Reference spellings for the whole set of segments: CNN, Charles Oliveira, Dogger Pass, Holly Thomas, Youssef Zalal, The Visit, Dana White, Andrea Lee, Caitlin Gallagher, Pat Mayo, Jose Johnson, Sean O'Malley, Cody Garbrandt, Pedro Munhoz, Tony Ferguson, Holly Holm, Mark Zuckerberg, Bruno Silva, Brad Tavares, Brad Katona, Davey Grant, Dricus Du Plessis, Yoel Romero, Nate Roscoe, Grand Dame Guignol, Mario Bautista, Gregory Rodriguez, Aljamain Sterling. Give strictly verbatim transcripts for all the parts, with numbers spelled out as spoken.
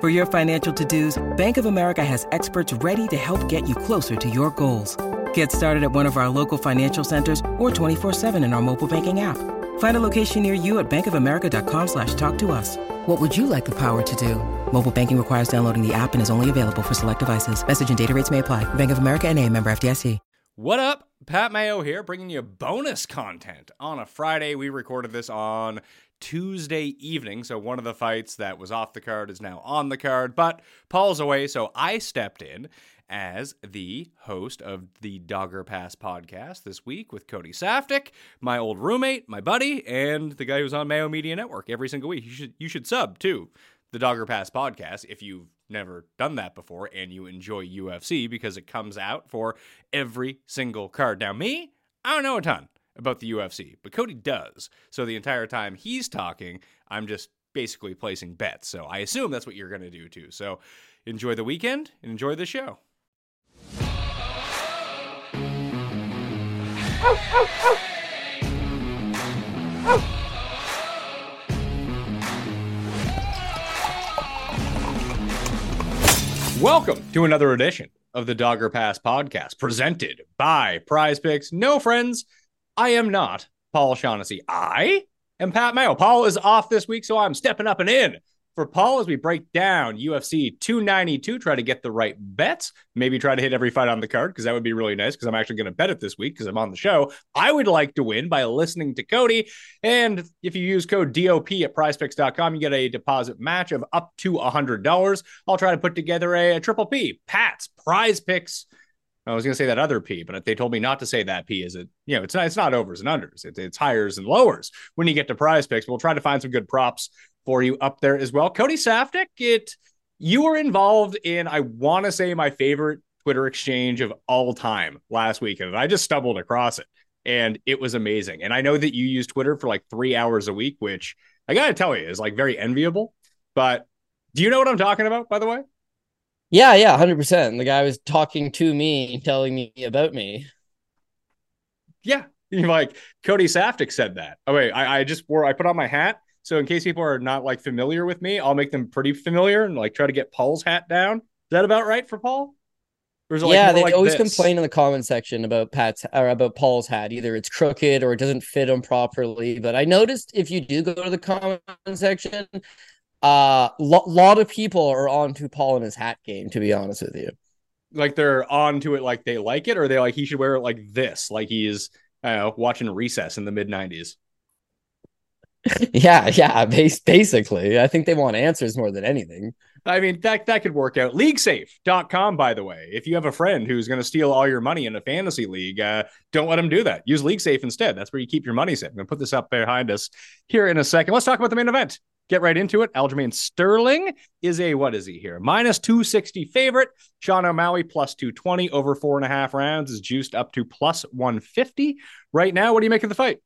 For your financial to-dos, Bank of America has experts ready to help get you closer to your goals. Get started at one of our local financial centers or twenty-four seven in our mobile banking app. Find a location near you at bankofamerica.com slash talk to us. What would you like the power to do? Mobile banking requires downloading the app and is only available for select devices. Message and data rates may apply. Bank of America N A, member F D I C. What up? Pat Mayo here, bringing you bonus content on a Friday. We recorded this on Tuesday evening, so one of the fights that was off the card is now on the card, but Paul's away, so I stepped in as the host of the Dogger Pass podcast this week with Cody Saftic, my old roommate, my buddy, and the guy who's on Mayo Media Network every single week. You should you should sub to the Dogger Pass podcast if you've never done that before and you enjoy U F C, because it comes out for every single card. Now, me, I don't know a ton about the U F C, but Cody does. So the entire time he's talking, I'm just basically placing bets. So I assume that's what you're going to do too. So enjoy the weekend and enjoy the show. Welcome to another edition of the Dogger Pass podcast, presented by Prize Picks. No friends, I am not Paul Shaughnessy. I am Pat Mayo. Paul is off this week, so I'm stepping up and in for Paul as we break down U F C two ninety-two, try to get the right bets, maybe try to hit every fight on the card, because that would be really nice, because I'm actually going to bet it this week because I'm on the show. I would like to win by listening to Cody, and if you use code D O P at prize picks dot com, you get a deposit match of up to one hundred dollars. I'll try to put together a, a triple P, Pat's Prize Picks. I was going to say that other P, but they told me not to say that P. Is it, you know, it's not, it's not overs and unders. It, it's hires and lowers when you get to Prize Picks. We'll try to find some good props for you up there as well. Cody Saftic, it, you were involved in, I want to say, my favorite Twitter exchange of all time last weekend. I just stumbled across it and it was amazing. And I know that you use Twitter for like three hours a week, which I got to tell you is like very enviable, but do you know what I'm talking about, by the way? Yeah, yeah, one hundred percent. The guy was talking to me, telling me about me. Yeah, you're like, Cody Saftic said that. Oh, wait, I, I just wore, I put on my hat. So in case people are not like familiar with me, I'll make them pretty familiar and like try to get Paul's hat down. Is that about right for Paul? Or is it, like, yeah, they like always this? Complain in the comment section about Pat's or about Paul's hat. Either it's crooked or it doesn't fit him properly. But I noticed if you do go to the comment section, a uh, lo- lot of people are on to Paul and his hat game, to be honest with you. Like they're on to it like they like it, or they like he should wear it like this, like he's uh, watching Recess in the mid nineties. Yeah, yeah, bas- basically. I think they want answers more than anything. I mean, that, that could work out. league safe dot com, by the way. If you have a friend who's going to steal all your money in a fantasy league, uh, don't let them do that. Use LeagueSafe instead. That's where you keep your money safe. I'm going to put this up behind us here in a second. Let's talk about the main event. Get right into it. Aljamain Sterling is a, what is he here? minus two sixty favorite. Sean O'Malley plus two twenty over four and a half rounds is juiced up to plus one fifty right now. What do you make of the fight?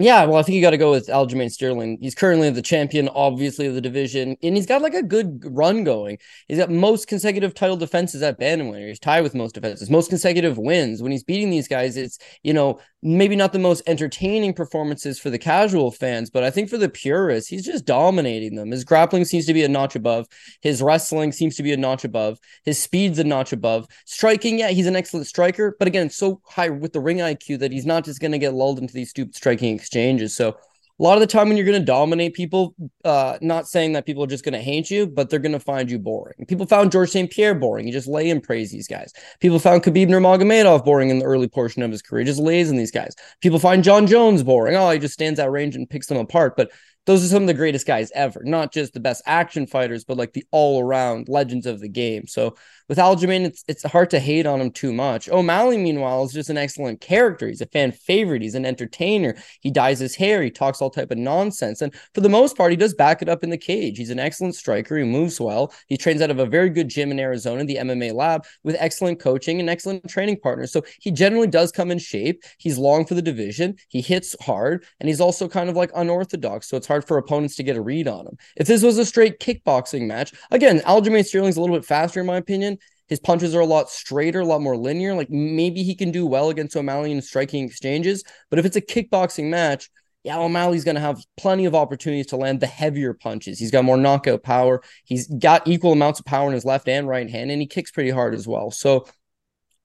Yeah, well, I think you got to go with Aljamain Sterling. He's currently the champion, obviously, of the division, and he's got like a good run going. He's got most consecutive title defenses at bantamweight. He's tied with most defenses, most consecutive wins. When he's beating these guys, it's, you know, maybe not the most entertaining performances for the casual fans, but I think for the purists, he's just dominating them. His grappling seems to be a notch above. His wrestling seems to be a notch above. His speed's a notch above. Striking, yeah, he's an excellent striker, but again, it's so high with the ring I Q that he's not just going to get lulled into these stupid striking experiences. Exchanges. So a lot of the time when you're going to dominate people, uh, not saying that people are just going to hate you, but they're going to find you boring. People found George Saint Pierre boring. You just lay and praise these guys. People found Khabib Nurmagomedov boring in the early portion of his career. He just lays in these guys. People find John Jones boring. Oh, he just stands out range and picks them apart. But those are some of the greatest guys ever, not just the best action fighters, but like the all-around legends of the game. So with Aljamain, it's it's hard to hate on him too much. O'Malley, meanwhile, is just an excellent character. He's a fan favorite. He's an entertainer. He dyes his hair. He talks all type of nonsense. And for the most part, he does back it up in the cage. He's an excellent striker. He moves well. He trains out of a very good gym in Arizona, the M M A Lab, with excellent coaching and excellent training partners. So he generally does come in shape. He's long for the division. He hits hard. And he's also kind of like unorthodox. So it's hard for opponents to get a read on him. If this was a straight kickboxing match, again, Aljamain Sterling's a little bit faster in my opinion. His punches are a lot straighter, a lot more linear. Like maybe he can do well against O'Malley in striking exchanges, but if it's a kickboxing match, yeah, O'Malley's going to have plenty of opportunities to land the heavier punches. He's got more knockout power. He's got equal amounts of power in his left and right hand, and he kicks pretty hard as well. So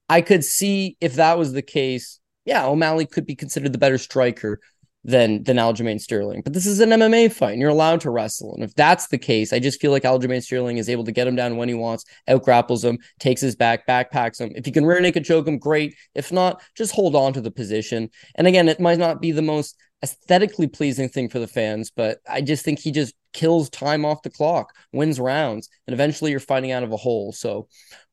I could see if that was the case, yeah, O'Malley could be considered the better striker than than Aljamain Sterling. But this is an M M A fight, and you're allowed to wrestle. And if that's the case, I just feel like Aljamain Sterling is able to get him down when he wants, out-grapples him, takes his back, backpacks him. If you can rear naked choke him, great. If not, just hold on to the position. And again, it might not be the most aesthetically pleasing thing for the fans, but I just think he just kills time off the clock, wins rounds, and eventually you're fighting out of a hole. So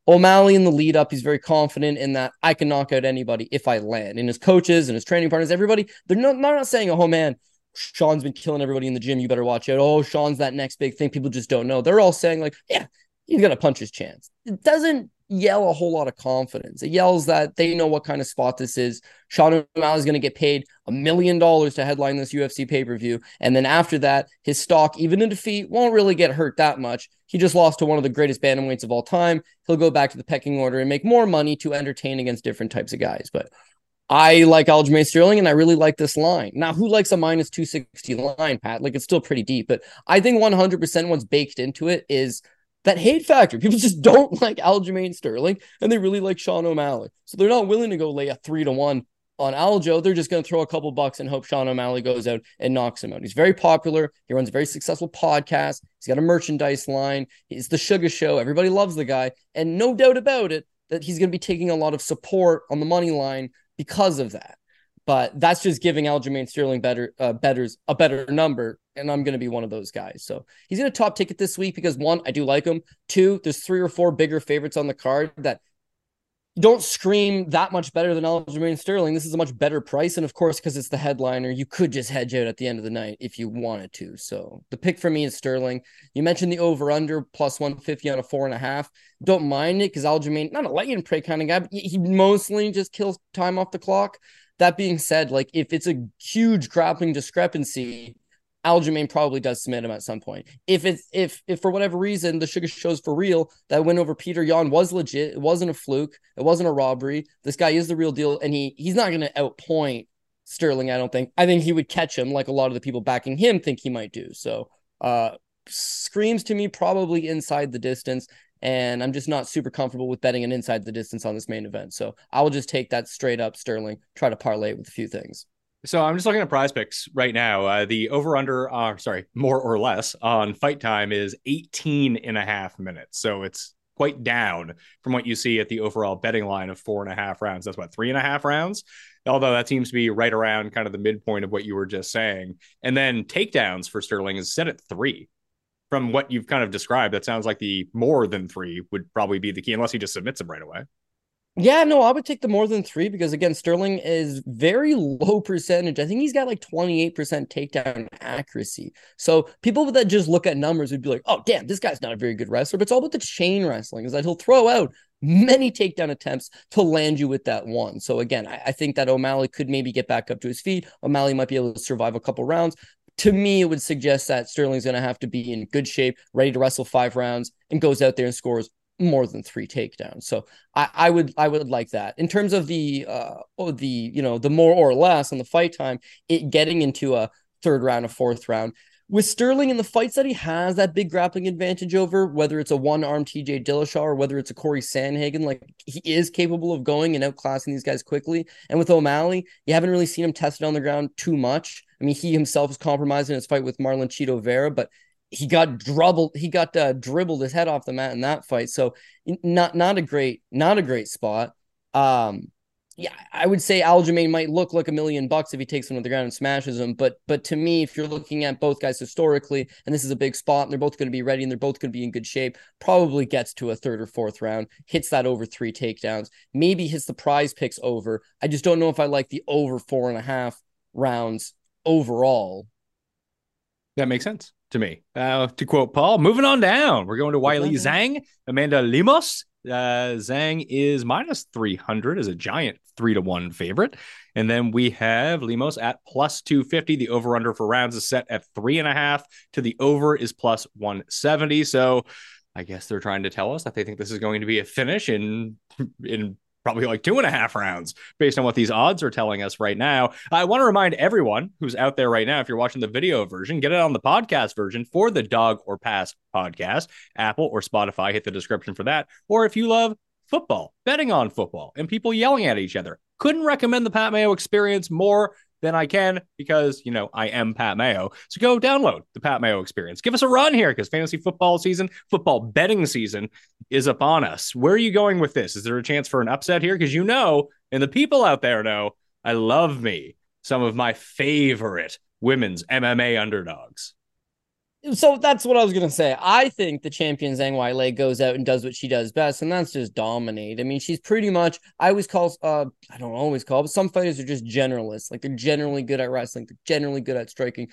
O'Malley in the lead up, he's very confident in that I can knock out anybody if I land. And his coaches and his training partners, everybody, they're not, they're not saying, oh man, Sean's been killing everybody in the gym, you better watch out. Oh, Sean's that next big thing. People just don't know. They're all saying like, yeah, he's got a puncher's chance. It doesn't yell a whole lot of confidence. It yells that they know what kind of spot this is. Sean O'Malley is going to get paid a million dollars to headline this U F C pay-per-view. And then after that, his stock, even in defeat, won't really get hurt that much. He just lost to one of the greatest bantamweights of all time. He'll go back to the pecking order and make more money to entertain against different types of guys. But I like Aljamain Sterling, and I really like this line. Now, who likes a minus two sixty line, Pat? Like, it's still pretty deep. But I think one hundred percent what's baked into it is that hate factor. People just don't like Aljamain Sterling, and they really like Sean O'Malley. So they're not willing to go lay a three to one on Aljo. They're just going to throw a couple bucks and hope Sean O'Malley goes out and knocks him out. He's very popular. He runs a very successful podcast. He's got a merchandise line. He's the Sugar Show. Everybody loves the guy. And no doubt about it that he's going to be taking a lot of support on the money line because of that. But that's just giving Aljamain Sterling better uh, betters a better number. And I'm going to be one of those guys. So he's going to top ticket this week because, one, I do like him. Two, there's three or four bigger favorites on the card that don't scream that much better than Aljamain Sterling. This is a much better price. And, of course, because it's the headliner, you could just hedge out at the end of the night if you wanted to. So the pick for me is Sterling. You mentioned the over-under, plus one fifty on a four and a half. Don't mind it because Aljamain, not a light and pray kind of guy, but he mostly just kills time off the clock. That being said, like if it's a huge grappling discrepancy, Aljamain probably does submit him at some point. If it's if if for whatever reason the Sugar Show's for real, that win over Peter Yan was legit. It wasn't a fluke. It wasn't a robbery. This guy is the real deal, and he he's not going to outpoint Sterling. I don't think. I think he would catch him, like a lot of the people backing him think he might do. So, uh, screams to me probably inside the distance, and I'm just not super comfortable with betting an inside the distance on this main event. So I will just take that straight up Sterling. Try to parlay it with a few things. So I'm just looking at prize picks right now. Uh, the over under, uh, sorry, more or less on Fight Time is eighteen and a half minutes. So it's quite down from what you see at the overall betting line of four and a half rounds. That's what, three and a half rounds. Although that seems to be right around kind of the midpoint of what you were just saying. And then takedowns for Sterling is set at three. From what you've kind of described, that sounds like the more than three would probably be the key, unless he just submits him right away. Yeah, no, I would take the more than three because, again, Sterling is very low percentage. I think he's got like twenty-eight percent takedown accuracy. So people that just look at numbers would be like, oh, damn, this guy's not a very good wrestler. But it's all about the chain wrestling is that he'll throw out many takedown attempts to land you with that one. So again, I, I think that O'Malley could maybe get back up to his feet. O'Malley might be able to survive a couple rounds. To me, it would suggest that Sterling's going to have to be in good shape, ready to wrestle five rounds, and goes out there and scores more than three takedowns. So I, I would I would like that. In terms of the uh oh, the you know the more or less on the fight time, it getting into a third round, a fourth round. With Sterling in the fights that he has that big grappling advantage over, whether it's a one-arm T J Dillashaw or whether it's a Corey Sanhagen, like he is capable of going and outclassing these guys quickly. And with O'Malley, you haven't really seen him tested on the ground too much. I mean, he himself was compromised in his fight with Marlon Chito Vera, but he got dribbled. He got uh, dribbled his head off the mat in that fight. So not not a great not a great spot. Um, yeah, I would say Aljamain might look like a million bucks if he takes him to the ground and smashes him. But but to me, if you're looking at both guys historically, and this is a big spot, and they're both going to be ready, and they're both going to be in good shape, probably gets to a third or fourth round, hits that over three takedowns, maybe hits the prize picks over. I just don't know if I like the over four and a half rounds overall. That makes sense to me. Uh, to quote Paul, moving on down, we're going to Weili Zhang, Amanda Lemos. Uh, Zhang is minus three hundred as a giant three to one favorite. And then we have Lemos at plus two fifty. The over under for rounds is set at three and a half to the over is plus one seventy. So I guess they're trying to tell us that they think this is going to be a finish in, in, probably like two and a half rounds based on what these odds are telling us right now. I want to remind everyone who's out there right now, if you're watching the video version, get it on the podcast version for the Dog or Pass podcast, Apple or Spotify, hit the description for that. Or if you love football, betting on football and people yelling at each other, couldn't recommend the Pat Mayo Experience more than I can because, you know, I am Pat Mayo. So go download the Pat Mayo Experience. Give us a run here because fantasy football season, football betting season is upon us. Where are you going with this? Is there a chance for an upset here? Because you know, and the people out there know, I love me some of my favorite women's M M A underdogs. So that's what I was going to say. I think the champion Zhang Weili goes out and does what she does best, and that's just dominate. I mean, she's pretty much, I always call, uh, I don't always call, but some fighters are just generalists. Like, they're generally good at wrestling. They're generally good at striking.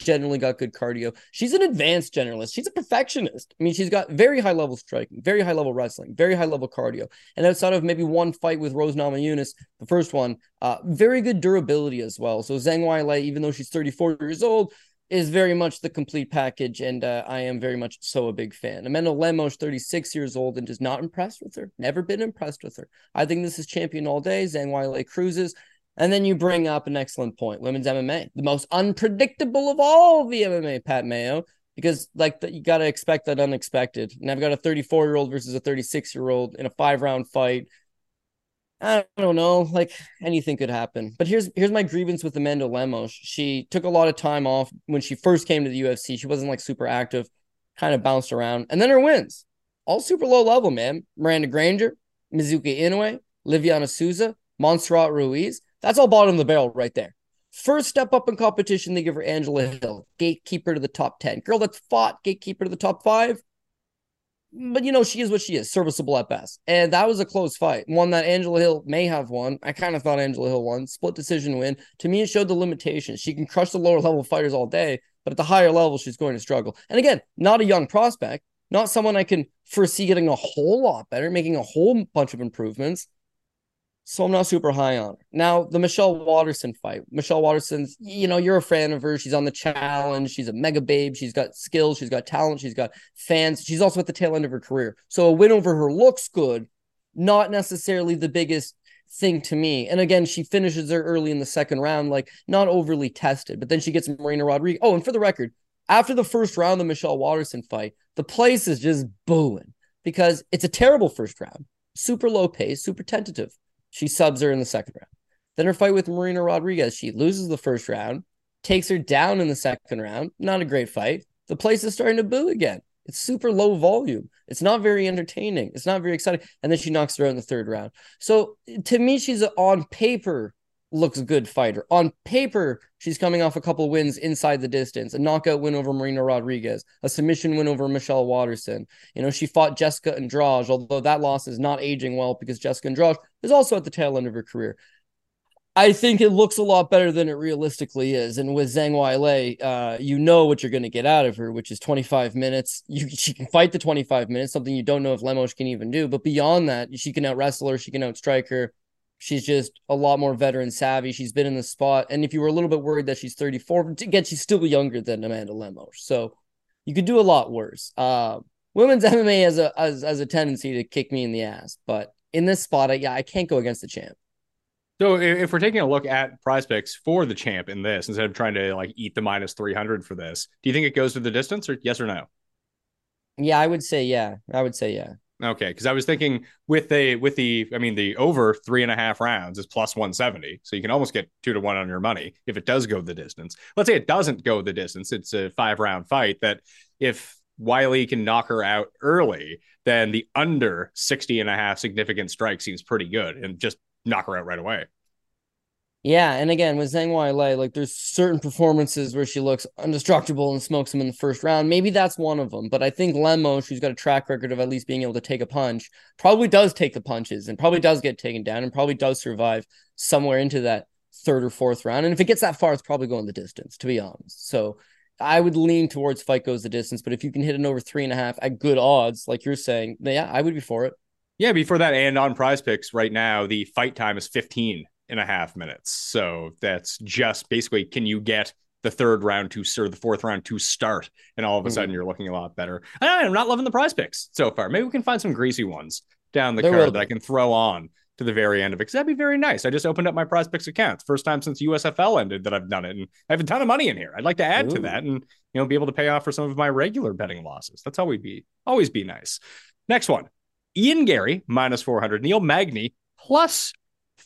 Generally got good cardio. She's an advanced generalist. She's a perfectionist. I mean, she's got very high level striking, very high level wrestling, very high level cardio. And outside of maybe one fight with Rose Namajunas, the first one, uh, very good durability as well. So Zhang Weili, even though she's thirty-four years old, is very much the complete package, and uh, I am very much so a big fan. Amanda Lemos, thirty-six years old, and just not impressed with her. Never been impressed with her. I think this is champion all day. Zhang Weili cruises. And then you bring up an excellent point. Women's M M A, the most unpredictable of all the M M A, Pat Mayo, because like the, you got to expect that unexpected. And I've got a thirty-four-year-old versus a thirty-six-year-old in a five-round fight. I don't know, like anything could happen. But here's here's my grievance with Amanda Lemos. She took a lot of time off when she first came to the U F C. She wasn't like super active, kind of bounced around. And then her wins, all super low level, man. Miranda Granger, Mizuki Inoue, Liviana Souza, Montserrat Ruiz. That's all bottom of the barrel right there. First step up in competition, they give her Angela Hill, gatekeeper to the top ten. Girl that's fought gatekeeper to the top five. But, you know, she is what she is, serviceable at best. And that was a close fight, one that Angela Hill may have won. I kind of thought Angela Hill won. Split decision win. To me, it showed the limitations. She can crush the lower-level fighters all day, but at the higher level, she's going to struggle. And again, not a young prospect, not someone I can foresee getting a whole lot better, making a whole bunch of improvements. So I'm not super high on her. Now, the Michelle Waterson fight. Michelle Waterson's, you know, you're a fan of her. She's on the challenge. She's a mega babe. She's got skills. She's got talent. She's got fans. She's also at the tail end of her career. So a win over her looks good. Not necessarily the biggest thing to me. And again, she finishes her early in the second round, like not overly tested. But then she gets Marina Rodriguez. Oh, and for the record, after the first round, the Michelle Waterson fight, the place is just booing because it's a terrible first round. Super low pace, super tentative. She subs her in the second round. Then her fight with Marina Rodriguez, she loses the first round, takes her down in the second round. Not a great fight. The place is starting to boo again. It's super low volume. It's not very entertaining. It's not very exciting. And then she knocks her out in the third round. So to me, she's a, on paper looks good fighter. On paper, she's coming off a couple wins inside the distance. A knockout win over Marina Rodriguez. A submission win over Michelle Waterson. You know, she fought Jessica Andrade, although that loss is not aging well because Jessica Andrade is also at the tail end of her career. I think it looks a lot better than it realistically is. And with Zhang Weili, uh, you know what you're going to get out of her, which is twenty-five minutes. You, she can fight the twenty-five minutes, something you don't know if Lemos can even do. But beyond that, she can out-wrestle her. She can out-strike her. She's just a lot more veteran savvy. She's been in the spot. And if you were a little bit worried that she's thirty-four, again, she's still younger than Amanda Lemos. So you could do a lot worse. Uh, women's M M A has a, has, has a tendency to kick me in the ass. But in this spot, I, yeah, I can't go against the champ. So if we're taking a look at prize picks for the champ in this, instead of trying to like eat the minus three hundred for this, do you think it goes to the distance or yes or no? Yeah, I would say, yeah, I would say, yeah. Okay. Cause I was thinking with the, with the, I mean, the over three and a half rounds is plus one seventy. So you can almost get two to one on your money. If it does go the distance, let's say it doesn't go the distance. It's a five round fight that if Weili can knock her out early, then the under sixty and a half significant strike seems pretty good. And just knock her out right away. Yeah, and again, with Zhang Weili, like there's certain performances where she looks indestructible and smokes him in the first round. Maybe that's one of them, but I think Lemos, who's got a track record of at least being able to take a punch, probably does take the punches and probably does get taken down and probably does survive somewhere into that third or fourth round. And if it gets that far, it's probably going the distance, to be honest. So I would lean towards fight goes the distance, but if you can hit an over three and a half at good odds, like you're saying, yeah, I would be for it. Yeah, before that, and on prize picks right now, the fight time is fifteen and a half minutes. So that's just basically, can you get the third round to start, the fourth round to start? And all of a mm-hmm. sudden, you're looking a lot better. I'm not loving the prize picks so far. Maybe we can find some greasy ones down the there card that I can throw on to the very end of it. Because that'd be very nice. I just opened up my prize picks account. First time since U S F L ended that I've done it. And I have a ton of money in here. I'd like to add Ooh. to that and you know be able to pay off for some of my regular betting losses. That's how we'd be. Always be nice. Next one. Ian Garry, minus four hundred. Neil Magny, plus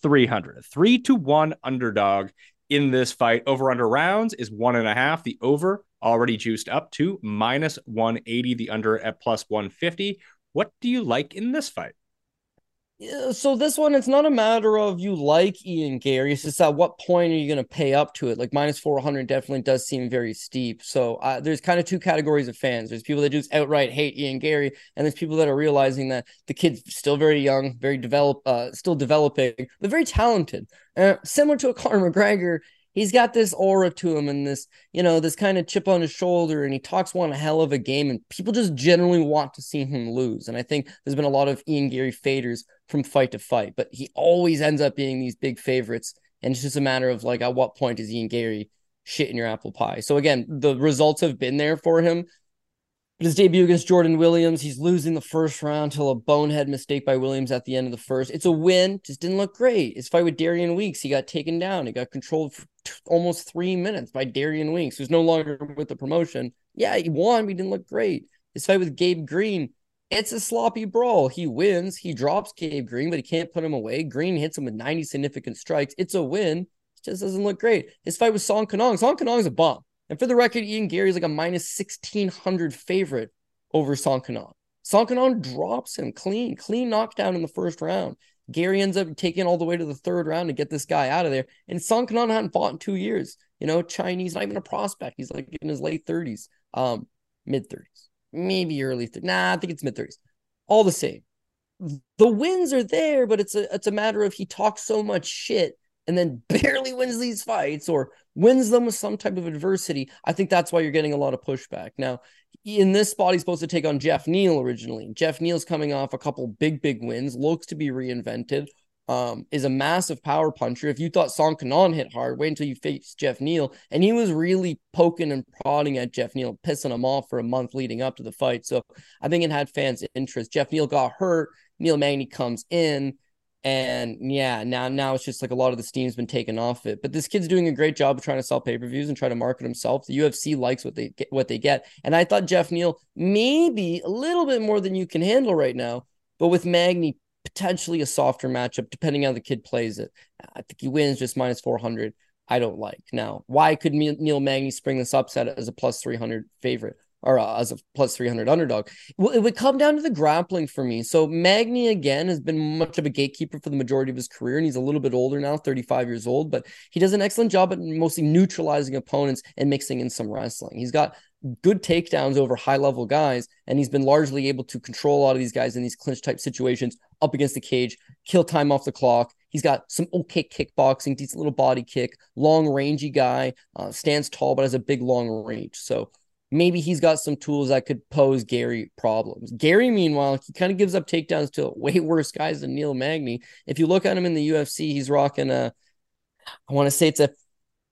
three hundred. Three to one underdog in this fight. Over under rounds is one and a half. The over already juiced up to minus one eighty. The under at plus one fifty. What do you like in this fight? Yeah, so this one, it's not a matter of you like Ian Garry. It's just at what point are you going to pay up to it? Like minus four hundred definitely does seem very steep. So uh, there's kind of two categories of fans. There's people that just outright hate Ian Garry, and there's people that are realizing that the kid's still very young, very develop, uh, still developing, but very talented. Uh, similar to a Conor McGregor, he's got this aura to him and this, you know, this kind of chip on his shoulder, and he talks one hell of a game, and people just generally want to see him lose. And I think there's been a lot of Ian Garry faders from fight to fight, but he always ends up being these big favorites. And it's just a matter of like, at what point is Ian Garry shitting your apple pie? So again, the results have been there for him. His debut against Jordan Williams, he's losing the first round till a bonehead mistake by Williams at the end of the first. It's a win, just didn't look great. His fight with Darian Weeks, he got taken down. He got controlled for t- almost three minutes by Darian Weeks, who's no longer with the promotion. Yeah, he won, but he didn't look great. His fight with Gabe Green, it's a sloppy brawl. He wins, he drops Gabe Green, but he can't put him away. Green hits him with ninety significant strikes. It's a win, it just doesn't look great. His fight with Song Yanong, Song Yanong's a bomb. And for the record, Ian Garry is like a minus sixteen hundred favorite over Song Yanong. Song Yanong drops him clean, clean knockdown in the first round. Garry ends up taking all the way to the third round to get this guy out of there. And Song Yanong hadn't fought in two years. You know, Chinese, not even a prospect. He's like in his late thirties, um, mid-thirties, maybe early thirties. Nah, I think it's mid-thirties. All the same. The wins are there, but it's a, it's a matter of he talks so much shit and then barely wins these fights or wins them with some type of adversity. I think that's why you're getting a lot of pushback. Now, in this spot, he's supposed to take on Jeff Neal originally. Jeff Neal's coming off a couple big, big wins, looks to be reinvented, um, is a massive power puncher. If you thought Song Yanong hit hard, wait until you face Jeff Neal. And he was really poking and prodding at Jeff Neal, pissing him off for a month leading up to the fight. So I think it had fans' interest. Jeff Neal got hurt. Neil Magny comes in. And yeah, now now it's just like a lot of the steam's been taken off it. But this kid's doing a great job of trying to sell pay-per-views and try to market himself. The U F C likes what they get, what they get. And I thought Jeff Neal maybe a little bit more than you can handle right now, but with Magny, potentially a softer matchup, depending on how the kid plays it. I think he wins just minus four hundred. I don't like. Now, why could Neil Magny spring this upset as a plus three hundred favorite? or uh, as a plus three hundred underdog. Well, it would come down to the grappling for me. So Magny, again, has been much of a gatekeeper for the majority of his career, and he's a little bit older now, thirty-five years old, but he does an excellent job at mostly neutralizing opponents and mixing in some wrestling. He's got good takedowns over high-level guys, and he's been largely able to control a lot of these guys in these clinch-type situations up against the cage, kill time off the clock. He's got some okay kickboxing, decent little body kick, long-rangey guy, uh, stands tall but has a big long range. So maybe he's got some tools that could pose Garry problems. Garry, meanwhile, he kind of gives up takedowns to way worse guys than Neil Magny. If you look at him in the U F C, he's rocking a, I want to say it's a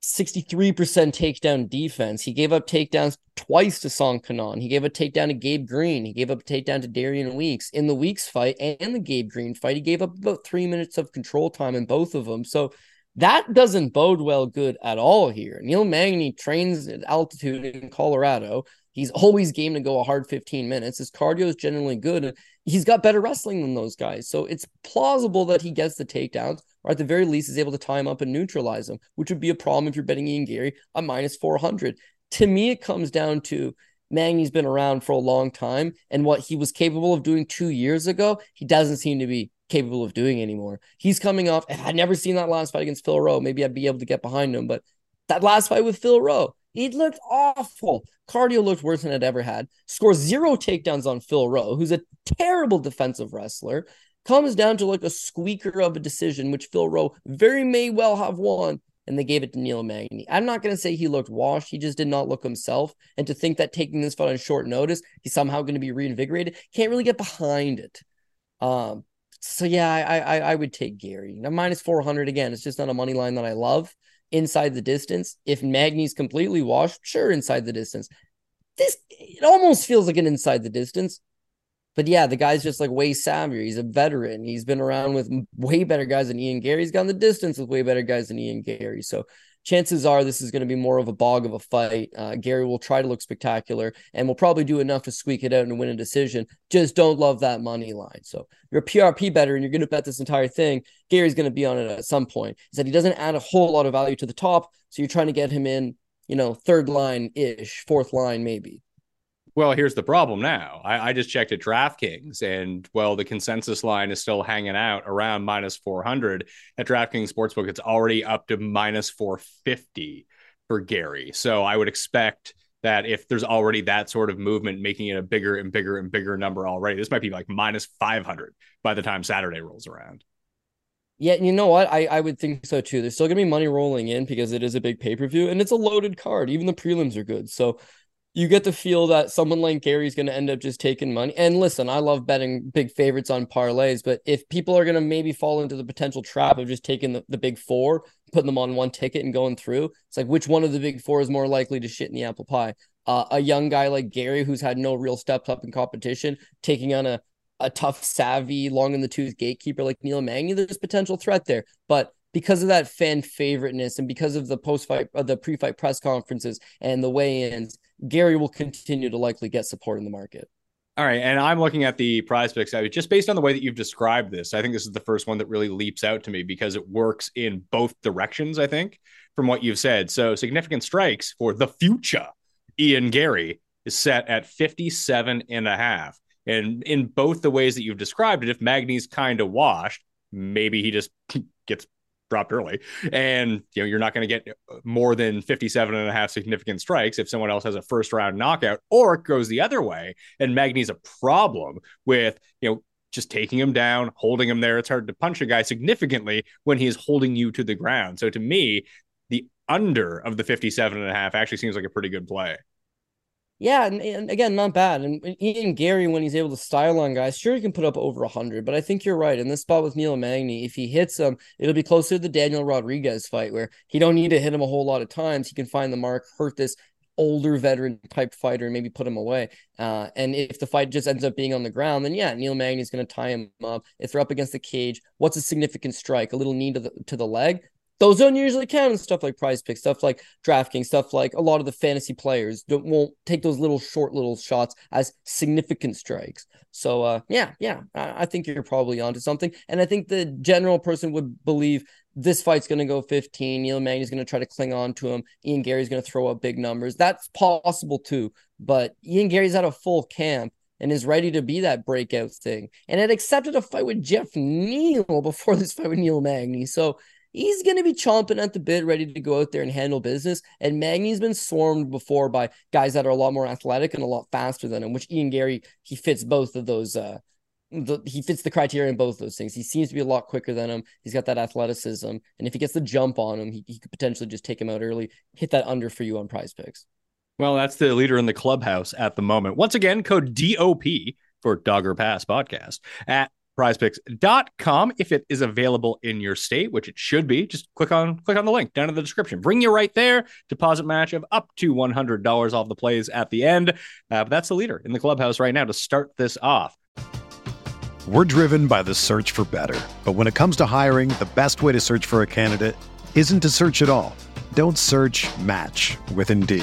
sixty-three percent takedown defense. He gave up takedowns twice to Song Yanong. He gave a takedown to Gabe Green. He gave up a takedown to Darian Weeks. In the Weeks fight and the Gabe Green fight, he gave up about three minutes of control time in both of them. So that doesn't bode well good at all here. Neil Magny trains at altitude in Colorado. He's always game to go a hard fifteen minutes. His cardio is generally good. He's got better wrestling than those guys. So it's plausible that he gets the takedowns, or at the very least is able to tie him up and neutralize him, which would be a problem if you're betting Ian Garry a minus four hundred. To me, it comes down to Magny's been around for a long time, and what he was capable of doing two years ago, he doesn't seem to be capable of doing anymore. He's coming off, and I'd never seen that last fight against Phil Rowe. Maybe I'd be able to get behind him, but that last fight with Phil Rowe, it looked awful. Cardio looked worse than it ever had. Scores zero takedowns on Phil Rowe, who's a terrible defensive wrestler. Comes down to like a squeaker of a decision, which Phil Rowe very may well have won, and they gave it to Neil Magny. I'm not going to say he looked washed. He just did not look himself. And to think that taking this fight on short notice, he's somehow going to be reinvigorated, can't really get behind it. Um, so, yeah, I, I, I would take Garry. Now, minus four hundred, again, it's just not a money line that I love. Inside the distance, if Magny's completely washed, sure, inside the distance. This, it almost feels like an inside the distance. But yeah, the guy's just like way savvier. He's a veteran. He's been around with way better guys than Ian Garry. He's gone the distance with way better guys than Ian Garry. So chances are this is going to be more of a bog of a fight. Uh, Garry will try to look spectacular and will probably do enough to squeak it out and win a decision. Just don't love that money line. So you're a P R P better and you're going to bet this entire thing. Gary's going to be on it at some point. He said he doesn't add a whole lot of value to the top. So you're trying to get him in, you know, third line-ish, fourth line maybe. Well, here's the problem now. I, I just checked at DraftKings, and, well, the consensus line is still hanging out around minus four hundred. At DraftKings Sportsbook, it's already up to minus four fifty for Garry. So I would expect that if there's already that sort of movement making it a bigger and bigger and bigger number already, this might be like minus five hundred by the time Saturday rolls around. Yeah, you know what? I, I would think so, too. There's still going to be money rolling in because it is a big pay-per-view, and it's a loaded card. Even the prelims are good, so you get the feel that someone like Garry is going to end up just taking money. And listen, I love betting big favorites on parlays, but if people are going to maybe fall into the potential trap of just taking the, the big four, putting them on one ticket and going through, it's like, which one of the big four is more likely to shit in the apple pie? Uh, a young guy like Garry, who's had no real steps up in competition, taking on a, a tough, savvy, long-in-the-tooth gatekeeper like Neil Magny, there's potential threat there. But because of that fan favoriteness and because of the post-fight, uh, the pre-fight press conferences and the weigh-ins, Garry will continue to likely get support in the market. All right. And I'm looking at the prize picks. I mean, just based on the way that you've described this, I think this is the first one that really leaps out to me because it works in both directions, I think, from what you've said. So significant strikes for the future Ian Garry is set at fifty-seven and a half. And in both the ways that you've described it, if Magny's kind of washed, maybe he just gets dropped early, and you know you're not going to get more than fifty-seven and a half significant strikes if someone else has a first round knockout, or it goes the other way and Magny's a problem with you know just taking him down, holding him there. It's hard to punch a guy significantly when he is holding you to the ground. So to me, the under of the fifty-seven and a half actually seems like a pretty good play. Yeah, and, and again, not bad. And Ian Garry, when he's able to style on guys, sure, he can put up over one hundred, but I think you're right. In this spot with Neil Magny, if he hits him, it'll be closer to the Daniel Rodriguez fight where he don't need to hit him a whole lot of times. He can find the mark, hurt this older veteran-type fighter and maybe put him away. Uh, and if the fight just ends up being on the ground, then yeah, Neil Magny's going to tie him up. If they're up against the cage, what's a significant strike? A little knee to the, to the leg? those don't usually count in stuff like Prize Picks, stuff like DraftKings, stuff like a lot of the fantasy players don't won't take those little short little shots as significant strikes. So uh, yeah, yeah, I, I think you're probably onto something. And I think the general person would believe this fight's going to go fifteen. Neil Magny is going to try to cling on to him. Ian Garry's going to throw up big numbers. That's possible too. But Ian Garry's at a full camp and is ready to be that breakout thing. And had accepted a fight with Jeff Neal before this fight with Neil Magny. So he's going to be chomping at the bit, ready to go out there and handle business. And Magny's been swarmed before by guys that are a lot more athletic and a lot faster than him, which Ian Garry, he fits both of those. Uh, the, he fits the criteria in both those things. He seems to be a lot quicker than him. He's got that athleticism. And if he gets the jump on him, he, he could potentially just take him out early, hit that under for you on Prize Picks. Well, that's the leader in the clubhouse at the moment. Once again, code D O P for Dogger Pass Podcast at prize picks dot com if it is available in your state, which it should be. Just click on click on the link down in the description, bring you right there. Deposit match of up to one hundred dollars off the plays at the end. Uh, but that's the leader in the clubhouse right now to start this off. We're driven by the search for better, but when it comes to hiring, the best way to search for a candidate isn't to search at all. Don't search, match with Indeed.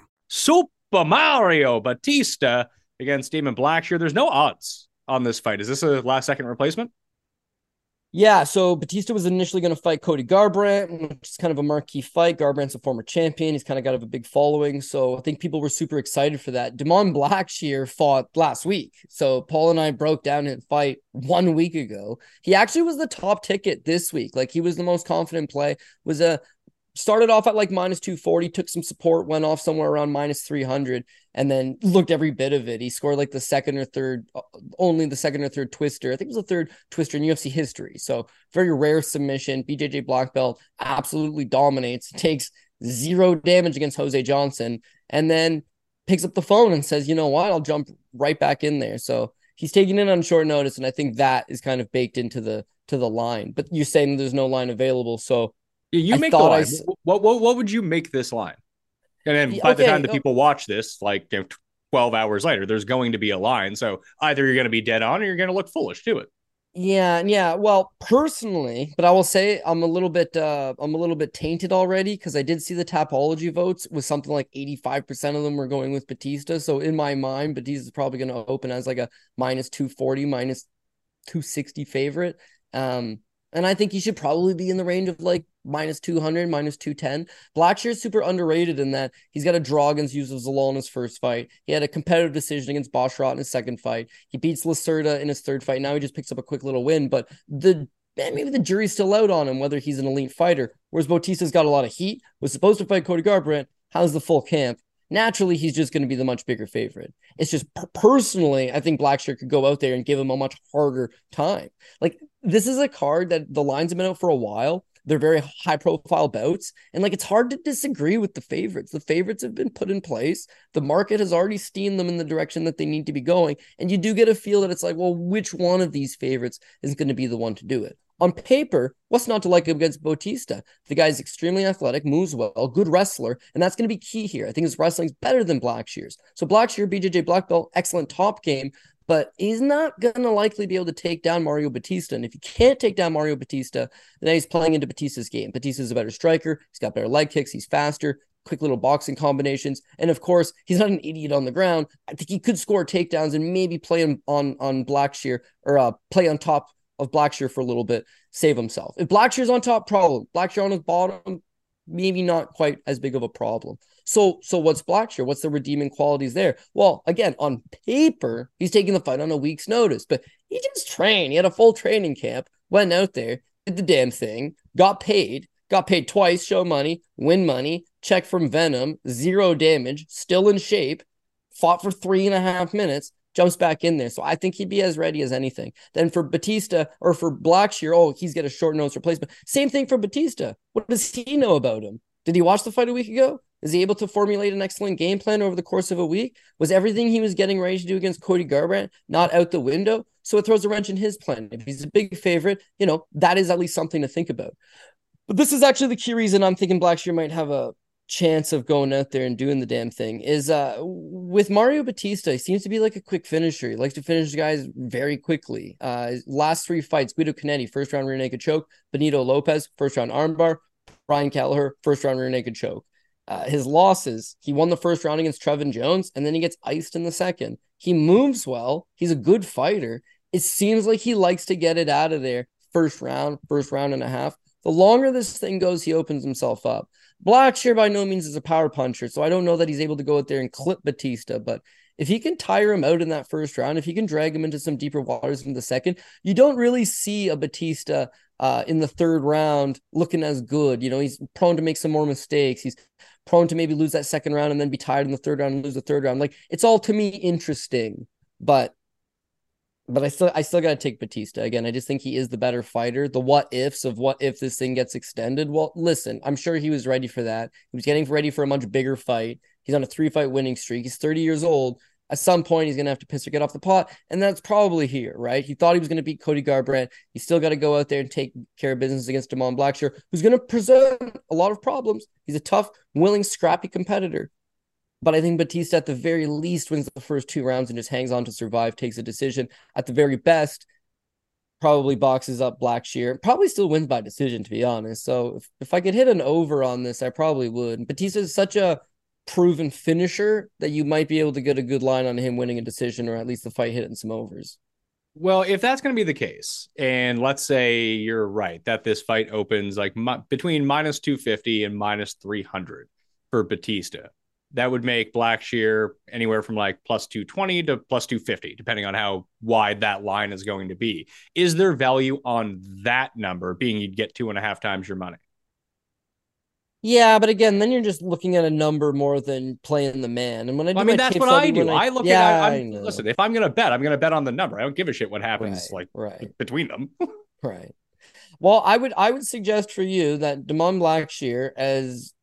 Super Mario Bautista against Da'Mon Blackshear. There's no odds on this fight. Is this a last-second replacement? Yeah, so Bautista was initially going to fight Cody Garbrandt, which is kind of a marquee fight. Garbrandt's a former champion. He's kind of got a big following, so I think people were super excited for that. Da'Mon Blackshear fought last week, so Paul and I broke down his fight one week ago. He actually was the top ticket this week. Like, he was the most confident play. Was a Started off at like minus two forty, took some support, went off somewhere around minus three hundred, and then looked every bit of it. He scored like the second or third, only the second or third twister. I think it was the third twister in U F C history. So very rare submission. B J J black belt absolutely dominates, takes zero damage against Jose Johnson, and then picks up the phone and says, you know what, I'll jump right back in there. So he's taking it on short notice, and I think that is kind of baked into the to the line. But you're saying there's no line available, so... You I make the line. I, what, what what would you make this line? And then by okay, the time the okay. people watch this, like, you know, twelve hours later, there's going to be a line. So either you're going to be dead on or you're going to look foolish to it. Yeah, yeah. Well, personally, but I will say I'm a little bit uh, I'm a little bit tainted already because I did see the Tapology votes with something like eighty-five percent of them were going with Bautista. So in my mind, Bautista's probably going to open as like a minus two forty, minus two sixty favorite. Um, and I think he should probably be in the range of like minus two hundred, minus two ten. Blackshear's super underrated in that he's got a draw against Yusuf Zalal in his first fight. He had a competitive decision against Boshrot in his second fight. He beats Lacerda in his third fight. Now he just picks up a quick little win, but the man, maybe the jury's still out on him, whether he's an elite fighter. Whereas Bautista's got a lot of heat, was supposed to fight Cody Garbrandt, how's the full camp? Naturally, he's just going to be the much bigger favorite. It's just personally, I think Blackshear could go out there and give him a much harder time. Like, this is a card that the lines have been out for a while. They're very high profile bouts. And like, it's hard to disagree with the favorites. The favorites have been put in place. The market has already steamed them in the direction that they need to be going. And you do get a feel that it's like, well, which one of these favorites is going to be the one to do it? On paper, what's not to like against Bautista? The guy's extremely athletic, moves well, good wrestler, and that's going to be key here. I think his wrestling's better than Blackshear's. So Blackshear, B J J black belt, excellent top game, but he's not going to likely be able to take down Mario Bautista. And if he can't take down Mario Bautista, then he's playing into Bautista's game. Bautista's a better striker. He's got better leg kicks. He's faster. Quick little boxing combinations. And of course, he's not an idiot on the ground. I think he could score takedowns and maybe play on, on, on Blackshear or uh, play on top of Blackshear for a little bit, save himself. If Blackshear's on top, problem. Blackshear on his bottom, maybe not quite as big of a problem. So, so what's Blackshear? What's the redeeming qualities there? Well, again, on paper, he's taking the fight on a week's notice, but he just trained. He had a full training camp, went out there, did the damn thing, got paid, got paid twice, show money, win money, check from Venom, zero damage, still in shape, fought for three and a half minutes, jumps back in there. So I think he'd be as ready as anything. Then for Bautista or for Blackshear, oh, he's got a short notice replacement. Same thing for Bautista. What does he know about him? Did he watch the fight a week ago? Is he able to formulate an excellent game plan over the course of a week? Was everything he was getting ready to do against Cody Garbrandt not out the window? So it throws a wrench in his plan. If he's a big favorite, you know, that is at least something to think about. But this is actually the key reason I'm thinking Blackshear might have a chance of going out there and doing the damn thing is uh with Mario Bautista, he seems to be like a quick finisher. He likes to finish guys very quickly. Uh his last three fights, Guido Canetti, first round rear naked choke, Benito Lopez, first round armbar, Brian Kelleher, first round rear naked choke. Uh, his losses, he won the first round against Trevin Jones, and then he gets iced in the second. He moves well, he's a good fighter. It seems like he likes to get it out of there first round, first round and a half. The longer this thing goes, he opens himself up. Blackshear by no means is a power puncher, so I don't know that he's able to go out there and clip Bautista, but if he can tire him out in that first round, if he can drag him into some deeper waters in the second, you don't really see a Bautista uh, in the third round looking as good. You know, he's prone to make some more mistakes. He's prone to maybe lose that second round and then be tired in the third round and lose the third round. Like, it's all, to me, interesting, but... But I still I still got to take Bautista. Again, I just think he is the better fighter. The what-ifs of what if this thing gets extended. Well, listen, I'm sure he was ready for that. He was getting ready for a much bigger fight. He's on a three-fight winning streak. He's thirty years old. At some point, he's going to have to piss or get off the pot, and that's probably here, right? He thought he was going to beat Cody Garbrandt. He's still got to go out there and take care of business against Da'Mon Blackshear, who's going to present a lot of problems. He's a tough, willing, scrappy competitor. But I think Bautista at the very least wins the first two rounds and just hangs on to survive, takes a decision. At the very best, probably boxes up Blackshear. Probably still wins by decision, to be honest. So if, if I could hit an over on this, I probably would. Bautista is such a proven finisher that you might be able to get a good line on him winning a decision or at least the fight hitting some overs. Well, if that's going to be the case, and let's say you're right, that this fight opens like mi- between minus two fifty and minus three hundred for Bautista. That would make Blackshear anywhere from like plus two twenty to plus two fifty, depending on how wide that line is going to be. Is there value on that number, being you'd get two and a half times your money? Yeah, but again, then you're just looking at a number more than playing the man. And when I do, well, I mean, that's what I do. I, I look yeah, at. I'm, I'm, listen, if I'm gonna bet, I'm gonna bet on the number. I don't give a shit what happens right, like right. between them. Right. Well, I would I would suggest for you that Da'Mon Blackshear as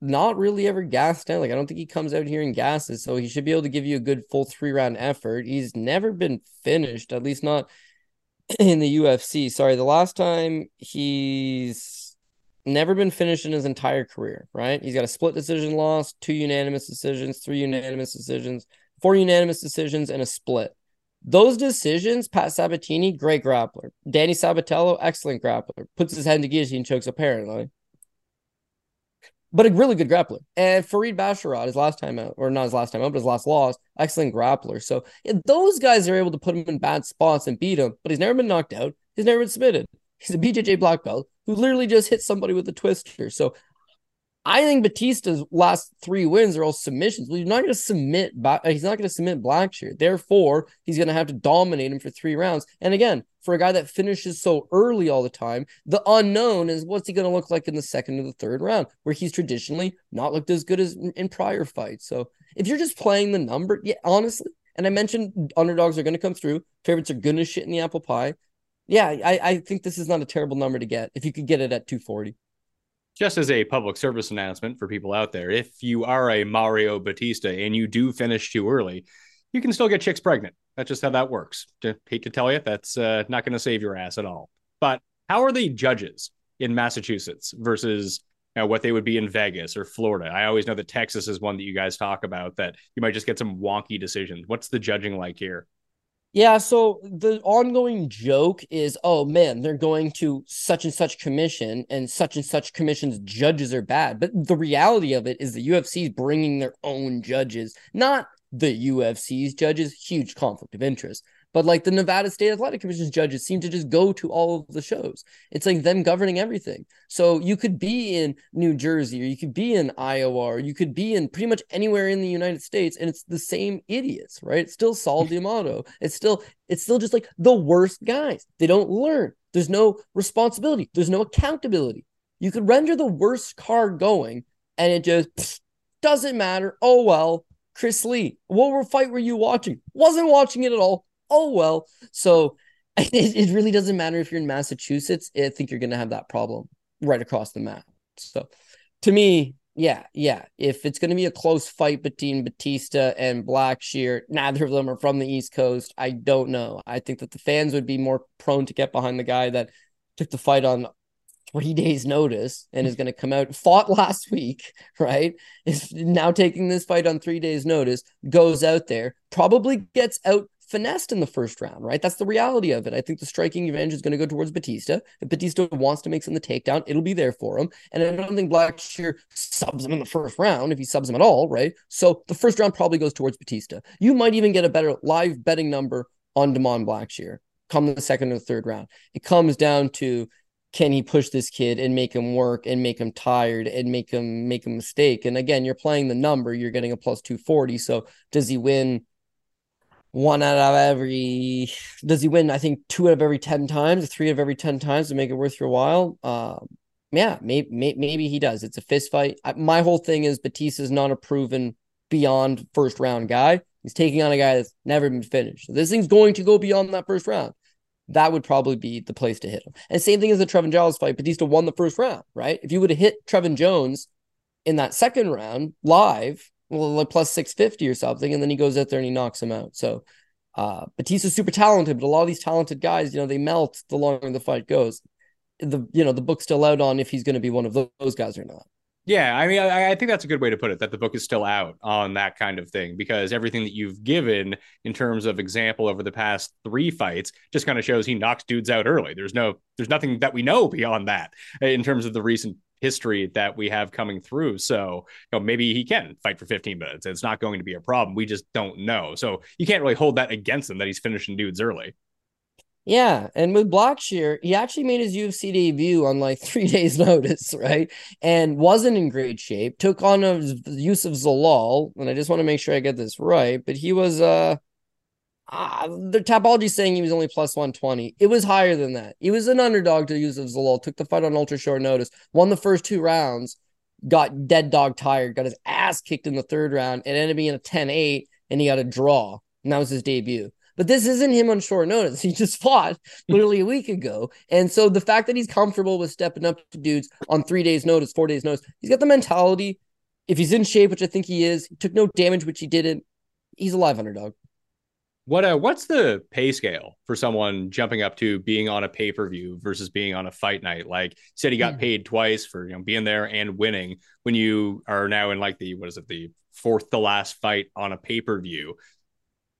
not really ever gassed out. Like, I don't think he comes out here and gasses, so he should be able to give you a good full three-round effort. He's never been finished, at least not in the U F C. Sorry, the last time he's never been finished in his entire career, right? He's got a split decision loss, two unanimous decisions, three unanimous decisions, four unanimous decisions, and a split. Those decisions, Pat Sabatini, great grappler. Danny Sabatello, excellent grappler. Puts his head into guillotine chokes, apparently. But a really good grappler. And Fareed Basharod, his last time out, or not his last time out, but his last loss, excellent grappler. So yeah, those guys are able to put him in bad spots and beat him, but he's never been knocked out. He's never been submitted. He's a B J J black belt who literally just hit somebody with a twister. So I think Bautista's last three wins are all submissions. Well, he's not going to submit. He's not going to submit Blackshear. Therefore, he's going to have to dominate him for three rounds. And again, for a guy that finishes so early all the time, the unknown is what's he going to look like in the second or the third round, where he's traditionally not looked as good as in prior fights. So if you're just playing the number, yeah, honestly. And I mentioned underdogs are going to come through. Favorites are going to shit in the apple pie. Yeah, I, I think this is not a terrible number to get if you could get it at two forty. Just as a public service announcement for people out there, if you are a Mario Bautista and you do finish too early, you can still get chicks pregnant. That's just how that works. To, hate to tell you, that's uh, not going to save your ass at all. But how are the judges in Massachusetts versus you know, what they would be in Vegas or Florida? I always know that Texas is one that you guys talk about that you might just get some wonky decisions. What's the judging like here? Yeah, so the ongoing joke is, oh, man, they're going to such and such commission and such and such commission's judges are bad. But the reality of it is the U F C is bringing their own judges, not the U F C's judges, huge conflict of interest. But like the Nevada State Athletic Commission's judges seem to just go to all of the shows. It's like them governing everything. So you could be in New Jersey or you could be in Iowa or you could be in pretty much anywhere in the United States. And it's the same idiots, right? It's still Saul D'Amato. It's still, it's still just like the worst guys. They don't learn. There's no responsibility. There's no accountability. You could render the worst card going and it just pff, doesn't matter. Oh, well, Chris Lee, what fight were you watching? Wasn't watching it at all. Oh, well, so it, it really doesn't matter if you're in Massachusetts. I think you're going to have that problem right across the map. So to me, yeah, yeah. If it's going to be a close fight between Bautista and Blackshear, neither of them are from the East Coast. I don't know. I think that the fans would be more prone to get behind the guy that took the fight on three days notice and is going to come out, fought last week, right? Is now taking this fight on three days notice, goes out there, probably gets out finessed in the first round, right? That's the reality of it. I think the striking advantage is going to go towards Bautista. If Bautista wants to make some of the takedown, it'll be there for him. And I don't think Blackshear subs him in the first round, if he subs him at all, right? So the first round probably goes towards Bautista. You might even get a better live betting number on Da'Mon Blackshear come the second or third round. It comes down to, can he push this kid and make him work and make him tired and make him make a mistake? And again, you're playing the number, you're getting a plus two forty. So does he win One out of every, does he win, I think, two out of every ten times, three out of every ten times to make it worth your while? Um, yeah, maybe, maybe maybe he does. It's a fist fight. I, my whole thing is Bautista's not a proven beyond first round guy. He's taking on a guy that's never been finished. So this thing's going to go beyond that first round. That would probably be the place to hit him. And same thing as the Trevin Giles fight. Bautista won the first round, right? If you would have hit Trevin Jones in that second round live, well, like plus six fifty or something, and then he goes out there and he knocks him out. So uh, Bautista's super talented, but a lot of these talented guys, you know, they melt the longer the fight goes. The you know, the book's still out on if he's going to be one of those guys or not. Yeah, I mean, I, I think that's a good way to put it, that the book is still out on that kind of thing, because everything that you've given in terms of example over the past three fights just kind of shows he knocks dudes out early. There's no, there's nothing that we know beyond that in terms of the recent history that we have coming through. So you know, maybe he can fight for fifteen minutes. It's not going to be a problem. We just don't know. So you can't really hold that against him that he's finishing dudes early. Yeah. And with Blackshear, he actually made his U F C debut on like three days notice, right? And wasn't in great shape. Took on a use of Zalal. And I just want to make sure I get this right. But he was, uh, uh the Tapology saying he was only plus one twenty. It was higher than that. He was an underdog to Yusuf Zalal, took the fight on ultra short notice, won the first two rounds, got dead dog tired, got his ass kicked in the third round. It ended up being a ten eight, and he got a draw, and that was his debut. But this isn't him on short notice. He just fought literally a week ago. And so the fact that he's comfortable with stepping up to dudes on three days notice, four days notice, he's got the mentality. If he's in shape, which I think he is, he took no damage, which he didn't, he's a live underdog. What uh, what's the pay scale for someone jumping up to being on a pay-per-view versus being on a fight night? Like you said, he got yeah. paid twice for you know being there and winning. When you are now in like the, what is it, the fourth to last fight on a pay-per-view,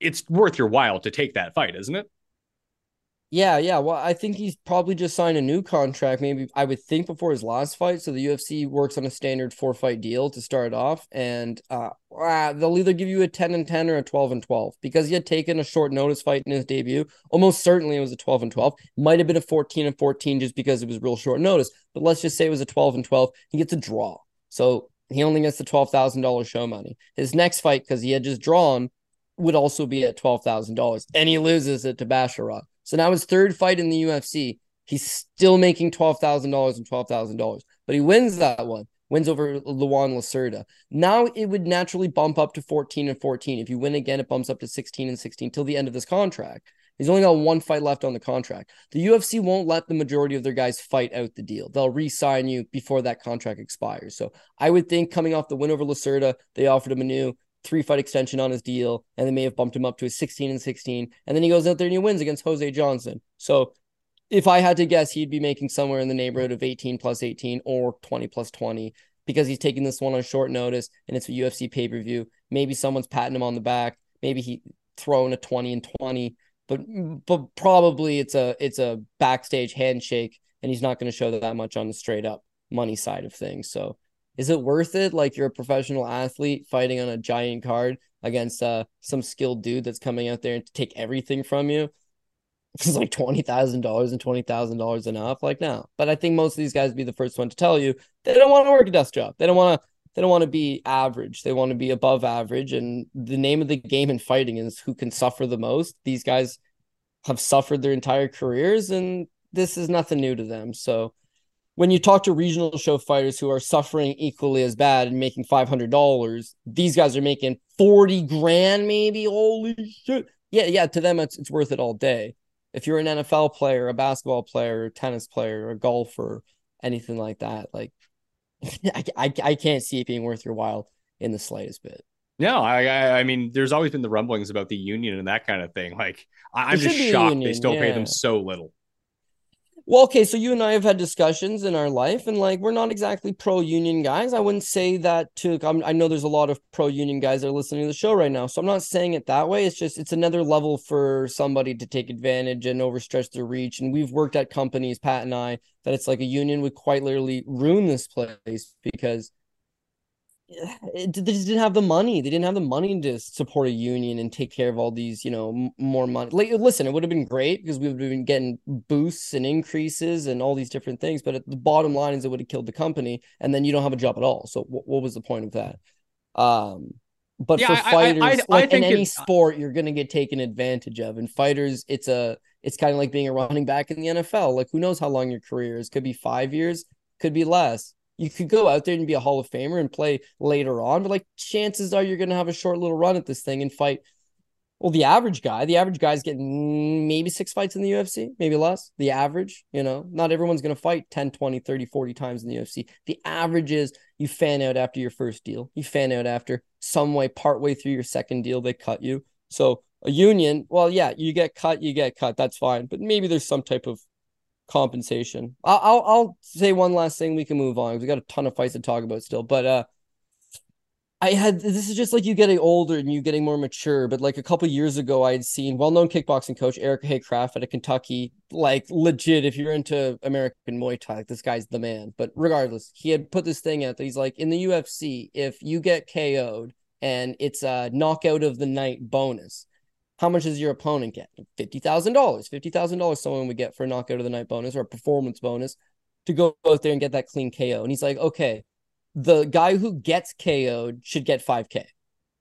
it's worth your while to take that fight, isn't it? Yeah, yeah. Well, I think he's probably just signed a new contract, maybe, I would think, before his last fight. So the U F C works on a standard four-fight deal to start off. And uh, they'll either give you a ten and ten or a twelve and twelve. Because he had taken a short notice fight in his debut, almost certainly it was a twelve and twelve. Might have been a fourteen and fourteen just because it was real short notice. But let's just say it was a twelve and twelve. He gets a draw. So he only gets the twelve thousand dollars show money. His next fight, because he had just drawn, would also be at twelve thousand dollars, and he loses it to Basharat. So now his third fight in the U F C, he's still making twelve thousand dollars and twelve thousand dollars, but he wins that one, wins over Luan Lacerda. Now it would naturally bump up to fourteen and fourteen. If you win again, it bumps up to sixteen and sixteen till the end of this contract. He's only got one fight left on the contract. The U F C won't let the majority of their guys fight out the deal. They'll re-sign you before that contract expires. So I would think coming off the win over Lacerda, they offered him a new three-fight extension on his deal, and they may have bumped him up to a sixteen and sixteen. And then he goes out there and he wins against Jose Johnson. So if I had to guess, he'd be making somewhere in the neighborhood of eighteen plus eighteen or twenty plus twenty, because he's taking this one on short notice and it's a U F C pay-per-view. Maybe someone's patting him on the back. Maybe he thrown a twenty and twenty. But but probably it's a it's a backstage handshake, and he's not going to show that, that much on the straight up money side of things. So is it worth it? Like, you're a professional athlete fighting on a giant card against uh, some skilled dude that's coming out there and to take everything from you. It's like twenty thousand dollars and twenty thousand dollars enough. Like, no. But I think most of these guys would be the first one to tell you they don't want to work a desk job. They don't want to. They don't want to be average. They want to be above average. And the name of the game in fighting is who can suffer the most. These guys have suffered their entire careers, and this is nothing new to them. So when you talk to regional show fighters who are suffering equally as bad and making five hundred dollars, these guys are making forty grand maybe. Holy shit. Yeah, yeah. To them, it's, it's worth it all day. If you're an N F L player, a basketball player, a tennis player, a golfer, anything like that, like, I, I, I can't see it being worth your while in the slightest bit. No, I, I I mean, there's always been the rumblings about the union and that kind of thing. Like, I, I'm just shocked union, they still yeah. pay them so little. Well, okay, so you and I have had discussions in our life, and like, we're not exactly pro-union guys. I wouldn't say that to, I'm, I know there's a lot of pro-union guys that are listening to the show right now, so I'm not saying it that way. It's just, it's another level for somebody to take advantage and overstretch their reach. And we've worked at companies, Pat and I, that it's like a union would quite literally ruin this place because it, they just didn't have the money. They didn't have the money to support a union and take care of all these, you know, more money. Like, listen, it would have been great because we would have been getting boosts and increases and all these different things. But at the bottom line is it would have killed the company, and then you don't have a job at all. So what, what was the point of that? Um, but yeah, for I, fighters, I, I, I, like I think in any sport, you're going to get taken advantage of. And fighters, it's a, it's kind of like being a running back in the N F L. Like, who knows how long your career is? Could be five years, could be less. You could go out there and be a Hall of Famer and play later on, but like, chances are you're going to have a short little run at this thing and fight. Well, the average guy, the average guy's getting maybe six fights in the U F C, maybe less. The average, you know, not everyone's going to fight ten, twenty, thirty, forty times in the U F C. The average is you fan out after your first deal. You fan out after some way, partway through your second deal, they cut you. So a union, well, yeah, you get cut, you get cut. That's fine. But maybe there's some type of compensation. I'll, I'll I'll say one last thing. We can move on. We got a ton of fights to talk about still. But uh, I had this is just like you getting older and you getting more mature. But like a couple years ago, I had seen well-known kickboxing coach Eric Haycraft out of Kentucky. Like, legit, if you're into American Muay Thai, like, this guy's the man. But regardless, he had put this thing out that he's like, in the U F C, if you get K O'd and it's a knockout of the night bonus, how much does your opponent get? fifty thousand dollars. fifty thousand dollars someone would get for a knockout of the night bonus or a performance bonus to go out there and get that clean K O. And he's like, okay, the guy who gets K O'd should get five K.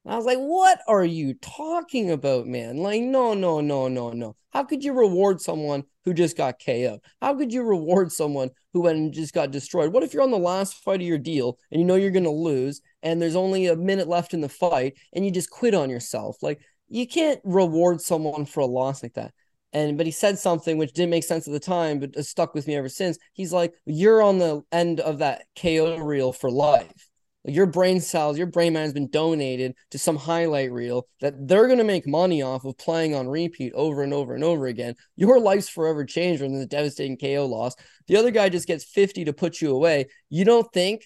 And I was like, what are you talking about, man? Like, no, no, no, no, no. How could you reward someone who just got K O'd? How could you reward someone who went and just got destroyed? What if you're on the last fight of your deal and you know you're going to lose and there's only a minute left in the fight and you just quit on yourself? Like, you can't reward someone for a loss like that. And but he said something which didn't make sense at the time, but has stuck with me ever since. He's like, you're on the end of that K O reel for life. Your brain cells, your brain man has been donated to some highlight reel that they're going to make money off of playing on repeat over and over and over again. Your life's forever changed from the devastating K O loss. The other guy just gets fifty to put you away. You don't think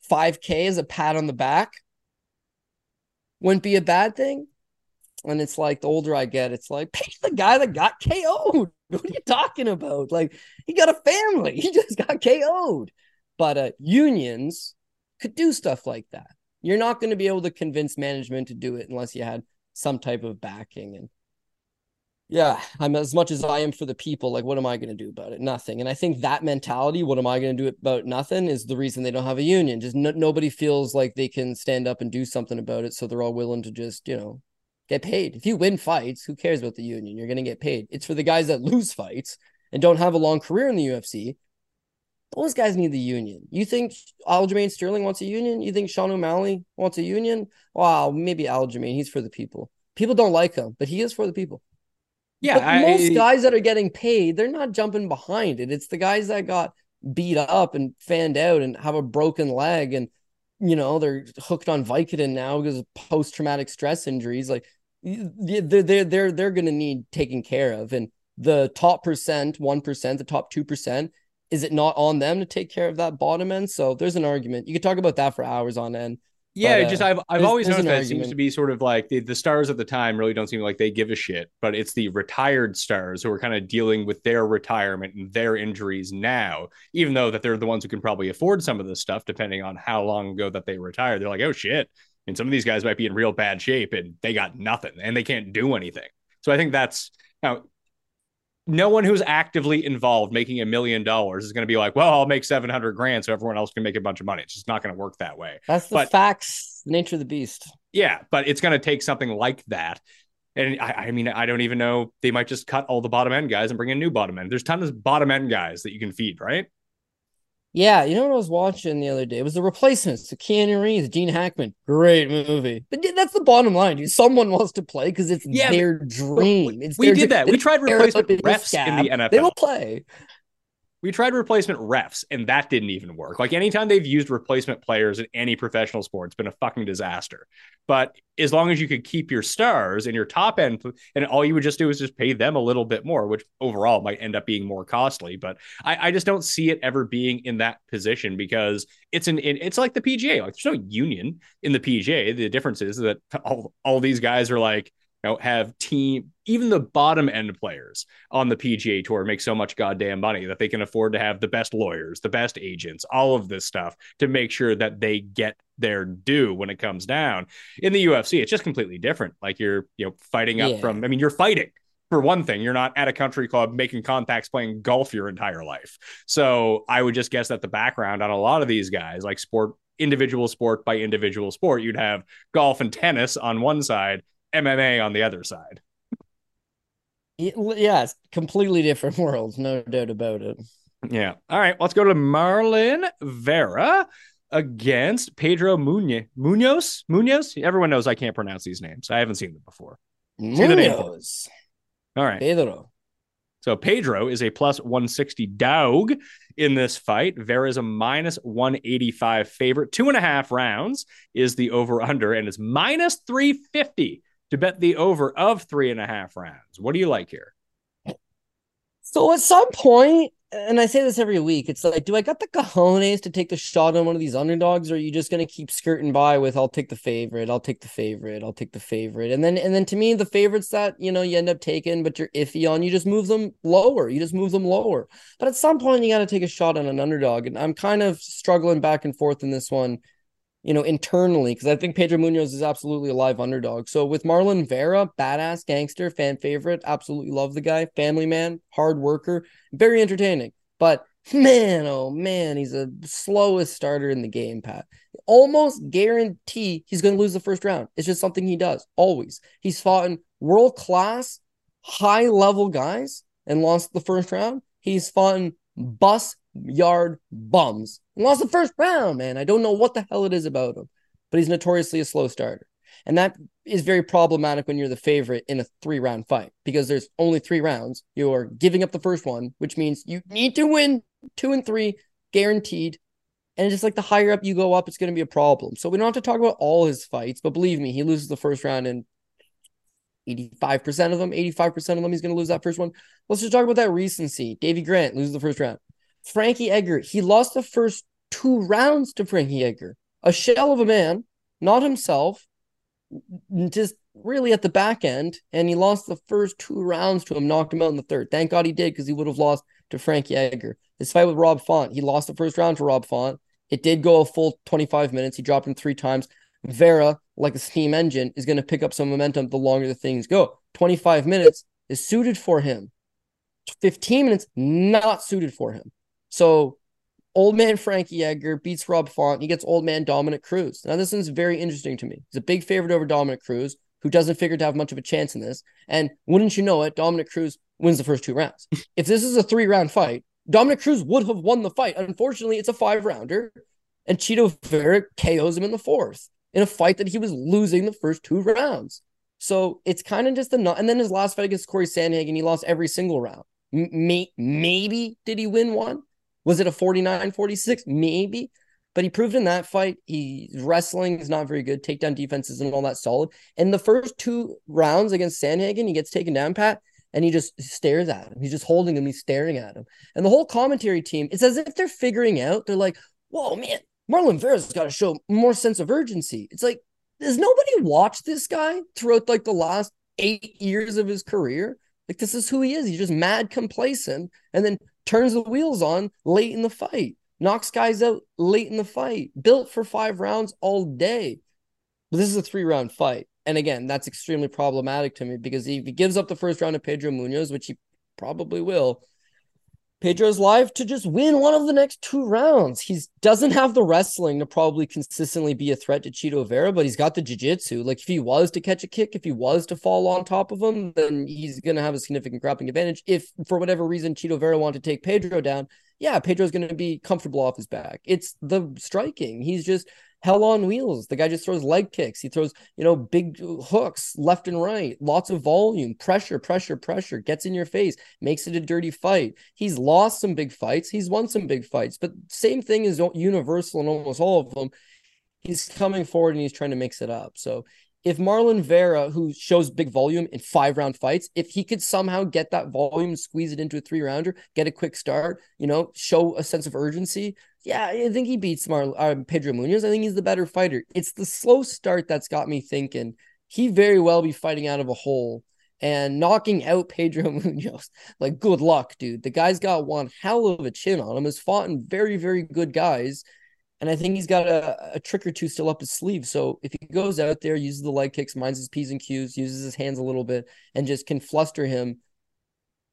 five K is a pat on the back? Wouldn't be a bad thing? And it's like, the older I get, it's like, pay the guy that got K O'd. What are you talking about? Like, he got a family. He just got K O'd. But uh, unions could do stuff like that. You're not going to be able to convince management to do it unless you had some type of backing. And yeah, I'm as much as I am for the people, like, what am I going to do about it? Nothing. And I think that mentality, what am I going to do about nothing, is the reason they don't have a union. Just no, nobody feels like they can stand up and do something about it. So they're all willing to just, you know, get paid. If you win fights, who cares about the union? You're going to get paid. It's for the guys that lose fights and don't have a long career in the U F C. Those guys need the union. You think Aljamain Sterling wants a union? You think Sean O'Malley wants a union? Wow, maybe Aljamain, he's for the people. People don't like him, but he is for the people. Yeah, but most I, guys that are getting paid, they're not jumping behind it. It's the guys that got beat up and fanned out and have a broken leg, and you know they're hooked on Vicodin now because of post-traumatic stress injuries. Like they're they're they're they're going to need taken care of, and the top percent, one percent, the top two percent, is it not on them to take care of that bottom end? So there's an argument. You could talk about that for hours on end. Yeah, but, uh, just I've I've always noticed that it seems to be sort of like the, the stars at the time really don't seem like they give a shit, but it's the retired stars who are kind of dealing with their retirement and their injuries now, even though that they're the ones who can probably afford some of this stuff, depending on how long ago that they retired. They're like, oh, shit. And some of these guys might be in real bad shape and they got nothing and they can't do anything. So I think that's how. No one who's actively involved making a million dollars is going to be like, well, I'll make seven hundred grand so everyone else can make a bunch of money. It's just not going to work that way. That's the but, facts, nature of the beast. Yeah, but it's going to take something like that. And I, I mean, I don't even know. They might just cut all the bottom end guys and bring in new bottom end. There's tons of bottom end guys that you can feed, right? Yeah, you know what I was watching the other day? It was The Replacements, the Keanu Reeves, Gene Hackman. Great movie. But that's the bottom line, dude. Someone wants to play because it's yeah, their dream. It's we their did dream. that. We tried replacement refs in the N F L. They will play. We tried replacement refs, and that didn't even work. Like, anytime they've used replacement players in any professional sport, it's been a fucking disaster. But as long as you could keep your stars and your top end, and all you would just do is just pay them a little bit more, which overall might end up being more costly. But I, I just don't see it ever being in that position because it's an it's like the P G A. Like, there's no union in the P G A. The difference is that all, all these guys are like, have team, even the bottom end players on the P G A Tour make so much goddamn money that they can afford to have the best lawyers, the best agents, all of this stuff to make sure that they get their due when it comes down. In the U F C, it's just completely different. Like, you're, you know, fighting up yeah. from, I mean, you're fighting for one thing. You're not at a country club making contacts, playing golf your entire life. So I would just guess that the background on a lot of these guys, like sport, individual sport by individual sport, you'd have golf and tennis on one side, M M A on the other side. Yes, completely different worlds, no doubt about it. Yeah. All right, let's go to Marlon Vera against Pedro Munye. Munhoz? Munhoz? Everyone knows I can't pronounce these names. I haven't seen them before. Munhoz. All right. Pedro. So Pedro is a plus one sixty dog in this fight. Vera is a minus one eighty-five favorite. Two and a half rounds is the over-under, and it's minus three fifty. To bet the over of three and a half rounds. What do you like here? So at some point, and I say this every week, it's like, do I got the cojones to take the shot on one of these underdogs, or are you just going to keep skirting by with, I'll take the favorite, I'll take the favorite, I'll take the favorite. And then, and then to me, the favorites that, you know, you end up taking, but you're iffy on, you just move them lower. You just move them lower. But at some point, you got to take a shot on an underdog. And I'm kind of struggling back and forth in this one, you know, internally, because I think Pedro Munhoz is absolutely a live underdog. So with Marlon Vera, badass gangster, fan favorite, absolutely love the guy, family man, hard worker, very entertaining. But man, oh man, he's the slowest starter in the game, Pat. Almost guarantee he's going to lose the first round. It's just something he does, always. He's fought in world-class, high-level guys and lost the first round. He's fought in bus yard bums and lost the first round, man. I don't know what the hell it is about him, but he's notoriously a slow starter. And that is very problematic when you're the favorite in a three round fight, because there's only three rounds. You're giving up the first one, which means you need to win two and three guaranteed. And it's just like the higher up you go up, it's going to be a problem. So we don't have to talk about all his fights, but believe me, he loses the first round in eighty-five percent of them, eighty-five percent of them. He's going to lose that first one. Let's just talk about that recency. Davey Grant loses the first round. Frankie Edgar, he lost the first two rounds to Frankie Edgar. A shell of a man, not himself, just really at the back end, and he lost the first two rounds to him, knocked him out in the third. Thank God he did, because he would have lost to Frankie Edgar. This fight with Rob Font, he lost the first round to Rob Font. It did go a full twenty-five minutes. He dropped him three times. Vera, like a steam engine, is going to pick up some momentum the longer the things go. twenty-five minutes, is suited for him. fifteen minutes, not suited for him. So old man Frankie Edgar beats Rob Font. He gets old man Dominic Cruz. Now, this one's very interesting to me. He's a big favorite over Dominic Cruz, who doesn't figure to have much of a chance in this. And wouldn't you know it, Dominic Cruz wins the first two rounds. If this is a three-round fight, Dominic Cruz would have won the fight. Unfortunately, it's a five-rounder, and Chito Vera K Os him in the fourth in a fight that he was losing the first two rounds. So it's kind of just the not. And then his last fight against Corey Sanhagen, he lost every single round. M- maybe did he win one? Was it a forty-nine forty-six? Maybe. But he proved in that fight, he wrestling is not very good. Takedown defense isn't all that solid. And the first two rounds against Sanhagen, he gets taken down, Pat, and he just stares at him. He's just holding him. He's staring at him. And the whole commentary team, it's as if they're figuring out. They're like, whoa, man, Marlon Vera's got to show more sense of urgency. It's like, has nobody watched this guy throughout like the last eight years of his career? Like, this is who he is. He's just mad complacent and then turns the wheels on late in the fight. Knocks guys out late in the fight. Built for five rounds all day. But this is a three-round fight. And again, that's extremely problematic to me because if he gives up the first round to Pedro Munhoz, which he probably will, Pedro's live to just win one of the next two rounds. He doesn't have the wrestling to probably consistently be a threat to Chito Vera, but he's got the jiu-jitsu. Like, if he was to catch a kick, if he was to fall on top of him, then he's going to have a significant grappling advantage. If, for whatever reason, Chito Vera wanted to take Pedro down, yeah, Pedro's going to be comfortable off his back. It's the striking. He's just hell on wheels. The guy just throws leg kicks. He throws, you know, big hooks left and right. Lots of volume, pressure, pressure, pressure. Gets in your face, makes it a dirty fight. He's lost some big fights. He's won some big fights. But same thing is universal in almost all of them. He's coming forward and he's trying to mix it up. So if Marlon Vera, who shows big volume in five-round fights, if he could somehow get that volume, squeeze it into a three-rounder, get a quick start, you know, show a sense of urgency, yeah, I think he beats Mar- uh, Pedro Munhoz. I think he's the better fighter. It's the slow start that's got me thinking he very well be fighting out of a hole and knocking out Pedro Munhoz. Like, good luck, dude. The guy's got one hell of a chin on him. He's fought in very, very good guys. And I think he's got a, a trick or two still up his sleeve. So if he goes out there, uses the leg kicks, minds his P's and Q's, uses his hands a little bit, and just can fluster him,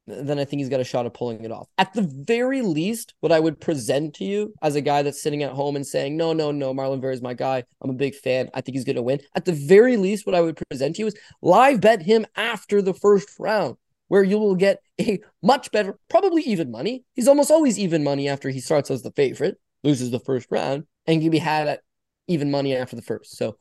then I think he's got a shot at pulling it off. At the very least, what I would present to you as a guy that's sitting at home and saying, no, no, no, Marlon Vera is my guy. I'm a big fan. I think he's going to win. At the very least, what I would present to you is live bet him after the first round, where you will get a much better, probably even money. He's almost always even money after he starts as the favorite, loses the first round, and can be had at even money after the first. So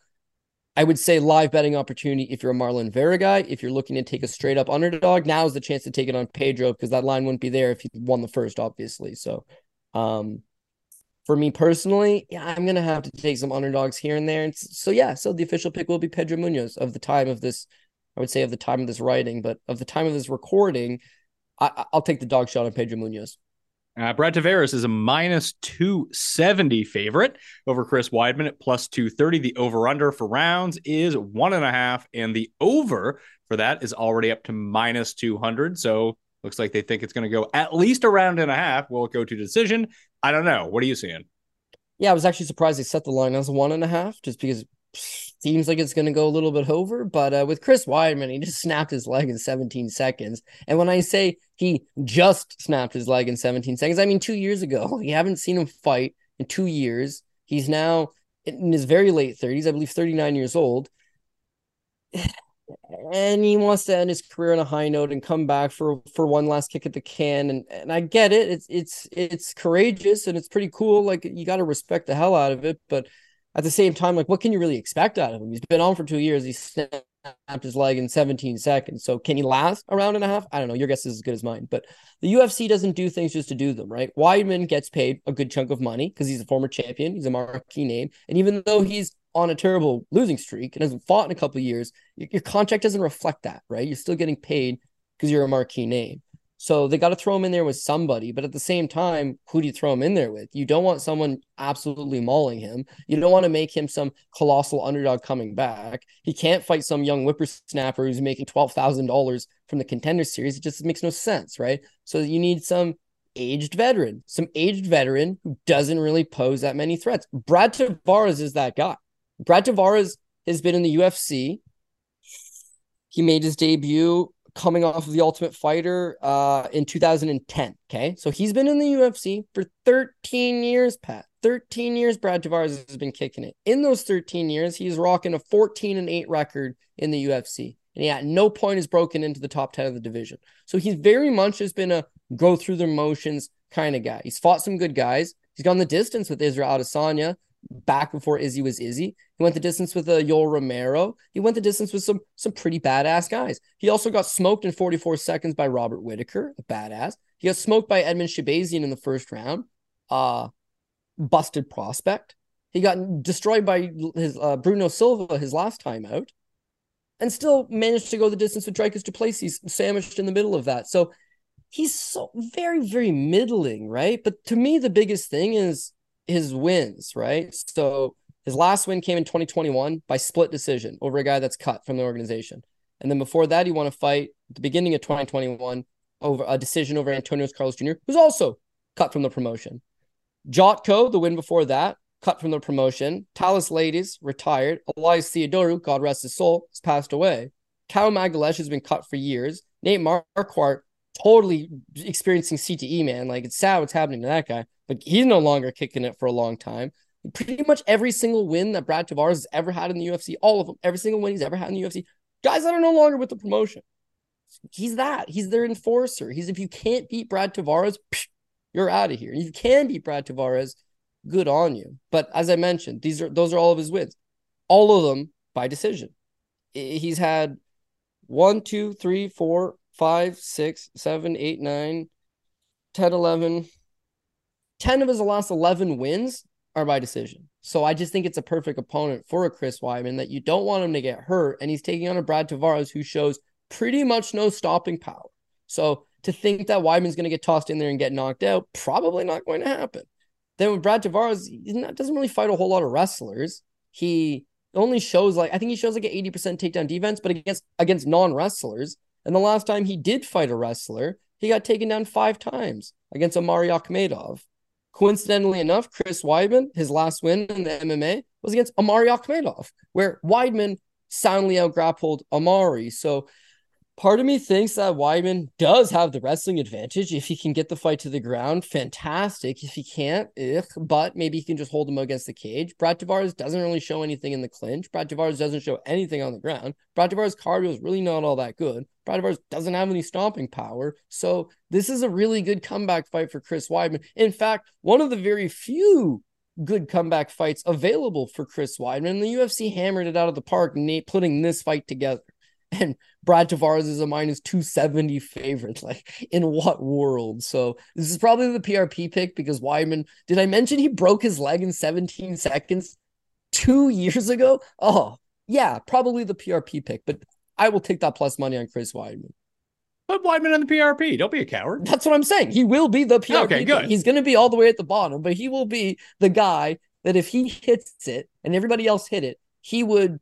I would say live betting opportunity if you're a Marlon Vera guy. If you're looking to take a straight-up underdog, now is the chance to take it on Pedro because that line wouldn't be there if he won the first, obviously. So um, for me personally, yeah, I'm going to have to take some underdogs here and there. And so, yeah, so the official pick will be Pedro Munhoz of the time of this, I would say of the time of this writing, but of the time of this recording, I, I'll take the dog shot on Pedro Munhoz. Uh, Brad Tavares is a minus two seventy favorite over Chris Weidman at plus two thirty. The over-under for rounds is one and a half, and the over for that is already up to minus two hundred. So looks like they think it's going to go at least a round and a half. Will it go to decision? I don't know. What are you seeing? Yeah, I was actually surprised they set the line as one and a half just because it seems like it's going to go a little bit over. But uh, with Chris Weidman, he just snapped his leg in seventeen seconds. And when I say he just snapped his leg in seventeen seconds, I mean, two years ago. You haven't seen him fight in two years. He's now in his very late thirties, I believe thirty-nine years old. And he wants to end his career on a high note and come back for, for one last kick at the can. And and I get it. It's, it's, it's courageous and it's pretty cool. Like, you got to respect the hell out of it. But at the same time, like, what can you really expect out of him? He's been on for two years. He's snapped his leg in seventeen seconds. So can he last a round and a half? I don't know. Your guess is as good as mine. But the U F C doesn't do things just to do them, right? Weidman gets paid a good chunk of money because he's a former champion. He's a marquee name. And even though he's on a terrible losing streak and hasn't fought in a couple of years, your contract doesn't reflect that, right? You're still getting paid because you're a marquee name. So they got to throw him in there with somebody. But at the same time, who do you throw him in there with? You don't want someone absolutely mauling him. You don't want to make him some colossal underdog coming back. He can't fight some young whippersnapper who's making twelve thousand dollars from the Contender Series. It just makes no sense, right? So you need some aged veteran, some aged veteran who doesn't really pose that many threats. Brad Tavares is that guy. Brad Tavares has been in the U F C. He made his debut coming off of The Ultimate Fighter uh, in two thousand ten. Okay. So he's been in the U F C for thirteen years, Pat. thirteen years, Brad Tavares has been kicking it. In those thirteen years, he's rocking a fourteen and eight record in the U F C. And he at no point is broken into the top ten of the division. So he's very much has been a go through the motions kind of guy. He's fought some good guys. He's gone the distance with Israel Adesanya back before Izzy was Izzy. He went the distance with uh, Yoel Romero. He went the distance with some, some pretty badass guys. He also got smoked in forty-four seconds by Robert Whitaker, a badass. He got smoked by Edmund Shabazian in the first round. Uh, busted prospect. He got destroyed by his uh, Bruno Silva his last time out, and still managed to go the distance with Dricus du Plessis sandwiched in the middle of that. So he's so very, very middling, right? But to me, the biggest thing is his wins, right? So his last win came in twenty twenty-one by split decision over a guy that's cut from the organization. And then before that, he won a fight at the beginning of twenty twenty-one over a decision over Antonios Carlos Junior, who's also cut from the promotion. Jotko, the win before that, cut from the promotion. Talis Ladies, retired. Elias Theodorou, God rest his soul, has passed away. Kyle Magalesh has been cut for years. Nate Marquardt, totally experiencing C T E, man. Like, it's sad what's happening to that guy, but he's no longer kicking it for a long time. Pretty much every single win that Brad Tavares has ever had in the U F C, all of them, every single win he's ever had in the U F C, guys that are no longer with the promotion. He's that. He's their enforcer. He's, if you can't beat Brad Tavares, you're out of here. You can beat Brad Tavares, good on you. But as I mentioned, these are those are all of his wins. All of them by decision. He's had one, two, three, four, five, six, seven, eight, nine, ten, eleven. ten of his last eleven wins are by decision. So I just think it's a perfect opponent for a Chris Weidman that you don't want him to get hurt, and he's taking on a Brad Tavares who shows pretty much no stopping power. So to think that Weidman's going to get tossed in there and get knocked out, probably not going to happen. Then with Brad Tavares, he not, doesn't really fight a whole lot of wrestlers. He only shows like, I think he shows like an eighty percent takedown defense, but against against non-wrestlers. And the last time he did fight a wrestler, he got taken down five times against Omari Akhmedov. Coincidentally enough, Chris Weidman, his last win in the M M A was against Omari Akhmedov, where Weidman soundly outgrappled Omari. So part of me thinks that Weidman does have the wrestling advantage. If he can get the fight to the ground, fantastic. If he can't, ugh, but maybe he can just hold him against the cage. Brad Tavares doesn't really show anything in the clinch. Brad Tavares doesn't show anything on the ground. Brad Tavares' cardio is really not all that good. Brad Tavares doesn't have any stomping power. So this is a really good comeback fight for Chris Weidman. In fact, one of the very few good comeback fights available for Chris Weidman. The U F C hammered it out of the park, Nate, putting this fight together. And Brad Tavares is a minus two seventy favorite. Like, in what world? So this is probably the P R P pick because Weidman, did I mention he broke his leg in seventeen seconds two years ago? Oh, yeah, probably the P R P pick. But I will take that plus money on Chris Weidman. Put Weidman on the P R P. Don't be a coward. That's what I'm saying. He will be the P R P okay, good. pick. He's going to be all the way at the bottom, but he will be the guy that if he hits it and everybody else hit it, he would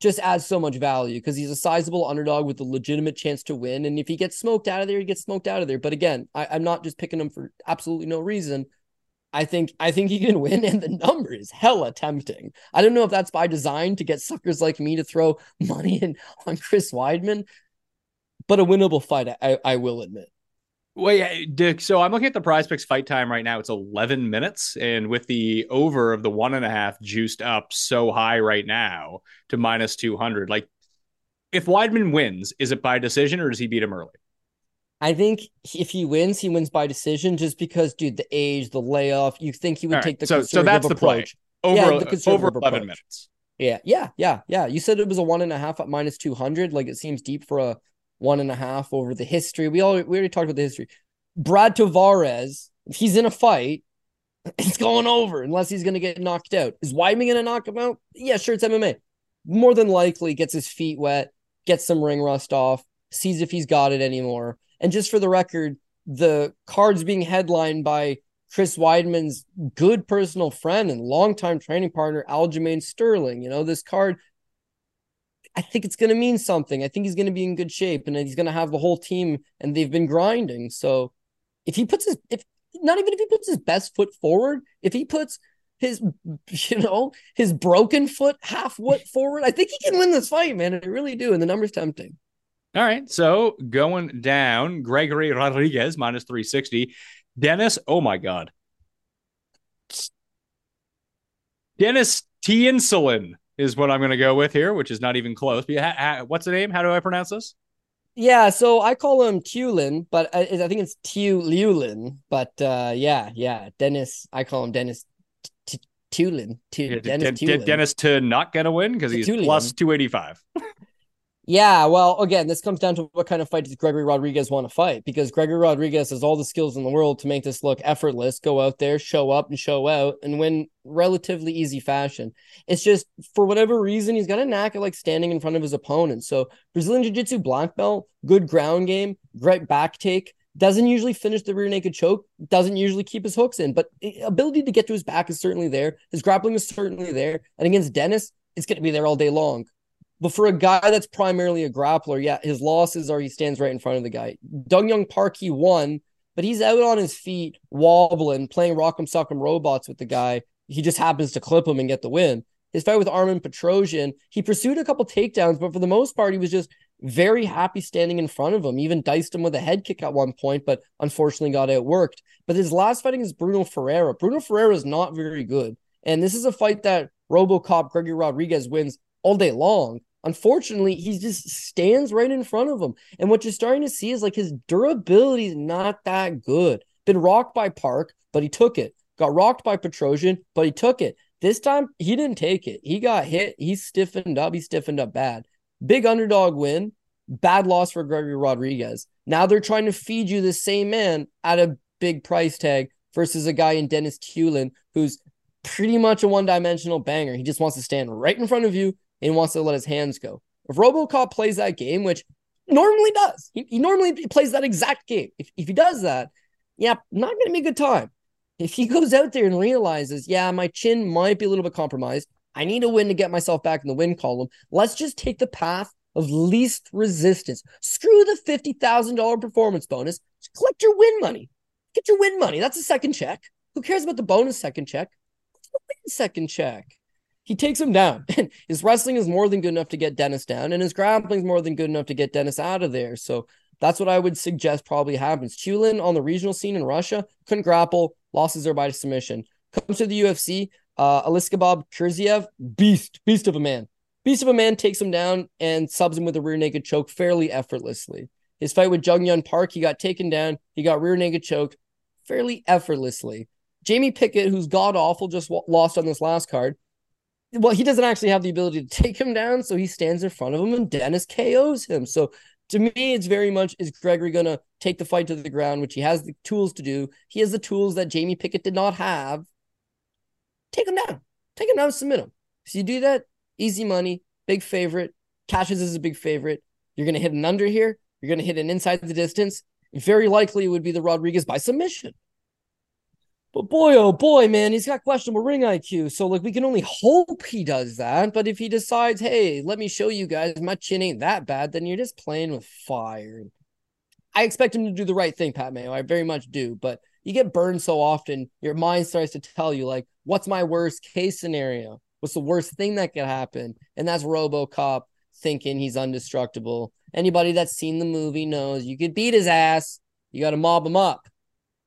just adds so much value because he's a sizable underdog with a legitimate chance to win. And if he gets smoked out of there, he gets smoked out of there. But again, I, I'm not just picking him for absolutely no reason. I think I think he can win, and the number is hella tempting. I don't know if that's by design to get suckers like me to throw money in on Chris Weidman, but a winnable fight, I, I will admit. Wait, Dick, so I'm looking at the Prize Picks fight time right now. It's eleven minutes. And with the over of the one and a half juiced up so high right now to minus two hundred, like if Weidman wins, is it by decision or does he beat him early? I think if he wins, he wins by decision just because, dude, the age, the layoff, you think he would right. take the so, conservative so that's the approach. Play. Over, yeah, the over eleven approach. Minutes. Yeah, yeah, yeah, yeah. You said it was a one and a half at minus two hundred. Like it seems deep for a one and a half over the history. We all we already talked about the history. Brad Tavares, if he's in a fight, it's going over unless he's going to get knocked out. Is Weidman going to knock him out? Yeah, sure, it's M M A. More than likely gets his feet wet, gets some ring rust off, sees if he's got it anymore. And just for the record, the card's being headlined by Chris Weidman's good personal friend and longtime training partner, Aljamain Sterling. You know, this card, I think it's going to mean something. I think he's going to be in good shape and he's going to have the whole team and they've been grinding. So if he puts his, if not even if he puts his best foot forward, if he puts his, you know, his broken foot, half foot forward, I think he can win this fight, man. I really do. And the number's tempting. All right, so going down, Gregory Rodriguez, minus three sixty. Dennis, oh my God. Dennis Tiulin is what I'm going to go with here, which is not even close. But ha- ha- what's the name? How do I pronounce this? Yeah, so I call him Tiulin, but I, I think it's Tiulin. But uh, yeah, yeah, Dennis, I call him Dennis T- Tiulin. T- yeah, Dennis D- Tiulin. D- Dennis to not going to win because he's Tiulin. Plus two eighty-five. Yeah, well, again, this comes down to what kind of fight does Gregory Rodrigues want to fight? Because Gregory Rodrigues has all the skills in the world to make this look effortless, go out there, show up and show out, and win relatively easy fashion. It's just, for whatever reason, he's got a knack at like standing in front of his opponent. So Brazilian Jiu-Jitsu black belt, good ground game, great back take, doesn't usually finish the rear naked choke, doesn't usually keep his hooks in, but the ability to get to his back is certainly there. His grappling is certainly there. And against Dennis, it's going to be there all day long. But for a guy that's primarily a grappler, yeah, his losses are he stands right in front of the guy. Dong-Young Park, he won, but he's out on his feet, wobbling, playing Rock'em Sock'em Robots with the guy. He just happens to clip him and get the win. His fight with Armin Petrosian, he pursued a couple takedowns, but for the most part, he was just very happy standing in front of him. Even diced him with a head kick at one point, but unfortunately got outworked. But his last fighting is Bruno Ferreira. Bruno Ferreira is not very good. And this is a fight that RoboCop Gregory Rodrigues wins all day long. Unfortunately, he just stands right in front of him. And what you're starting to see is like his durability is not that good. Been rocked by Park, but he took it. Got rocked by Petrosian, but he took it. This time, he didn't take it. He got hit. He stiffened up. He stiffened up bad. Big underdog win. Bad loss for Gregory Rodrigues. Now they're trying to feed you the same man at a big price tag versus a guy in Dennis Tiulin who's pretty much a one-dimensional banger. He just wants to stand right in front of you and wants to let his hands go. If RoboCop plays that game, which normally does, he, he normally plays that exact game. If, if he does that, yeah, not going to be a good time. If he goes out there and realizes, yeah, my chin might be a little bit compromised, I need a win to get myself back in the win column. Let's just take the path of least resistance. Screw the fifty thousand dollars performance bonus. Just collect your win money. Get your win money. That's a second check. Who cares about the bonus second check? What's the win second check? He takes him down. His wrestling is more than good enough to get Dennis down, and his grappling is more than good enough to get Dennis out of there. So that's what I would suggest probably happens. Tiulin on the regional scene in Russia couldn't grapple, losses are by submission. Comes to the U F C, uh, Aliskabab Kurziev, beast, beast of a man. Beast of a man takes him down and subs him with a rear naked choke fairly effortlessly. His fight with Jung-Yun Park, he got taken down, he got rear naked choked fairly effortlessly. Jamie Pickett, who's god-awful, just w- lost on this last card. Well, he doesn't actually have the ability to take him down, so he stands in front of him, and Dennis K Os him. So to me, it's very much, is Gregory going to take the fight to the ground, which he has the tools to do. He has the tools that Jamie Pickett did not have. Take him down. Take him down and submit him. So you do that, easy money, big favorite. Cashes is a big favorite. You're going to hit an under here. You're going to hit an inside the distance. Very likely it would be the Rodrigues by submission. But boy, oh boy, man, he's got questionable ring I Q. So, like, we can only hope he does that. But if he decides, hey, let me show you guys my chin ain't that bad, then you're just playing with fire. I expect him to do the right thing, Pat Mayo. I very much do. But you get burned so often, your mind starts to tell you, like, what's my worst case scenario? What's the worst thing that could happen? And that's RoboCop thinking he's indestructible. Anybody that's seen the movie knows you could beat his ass. You got to mob him up.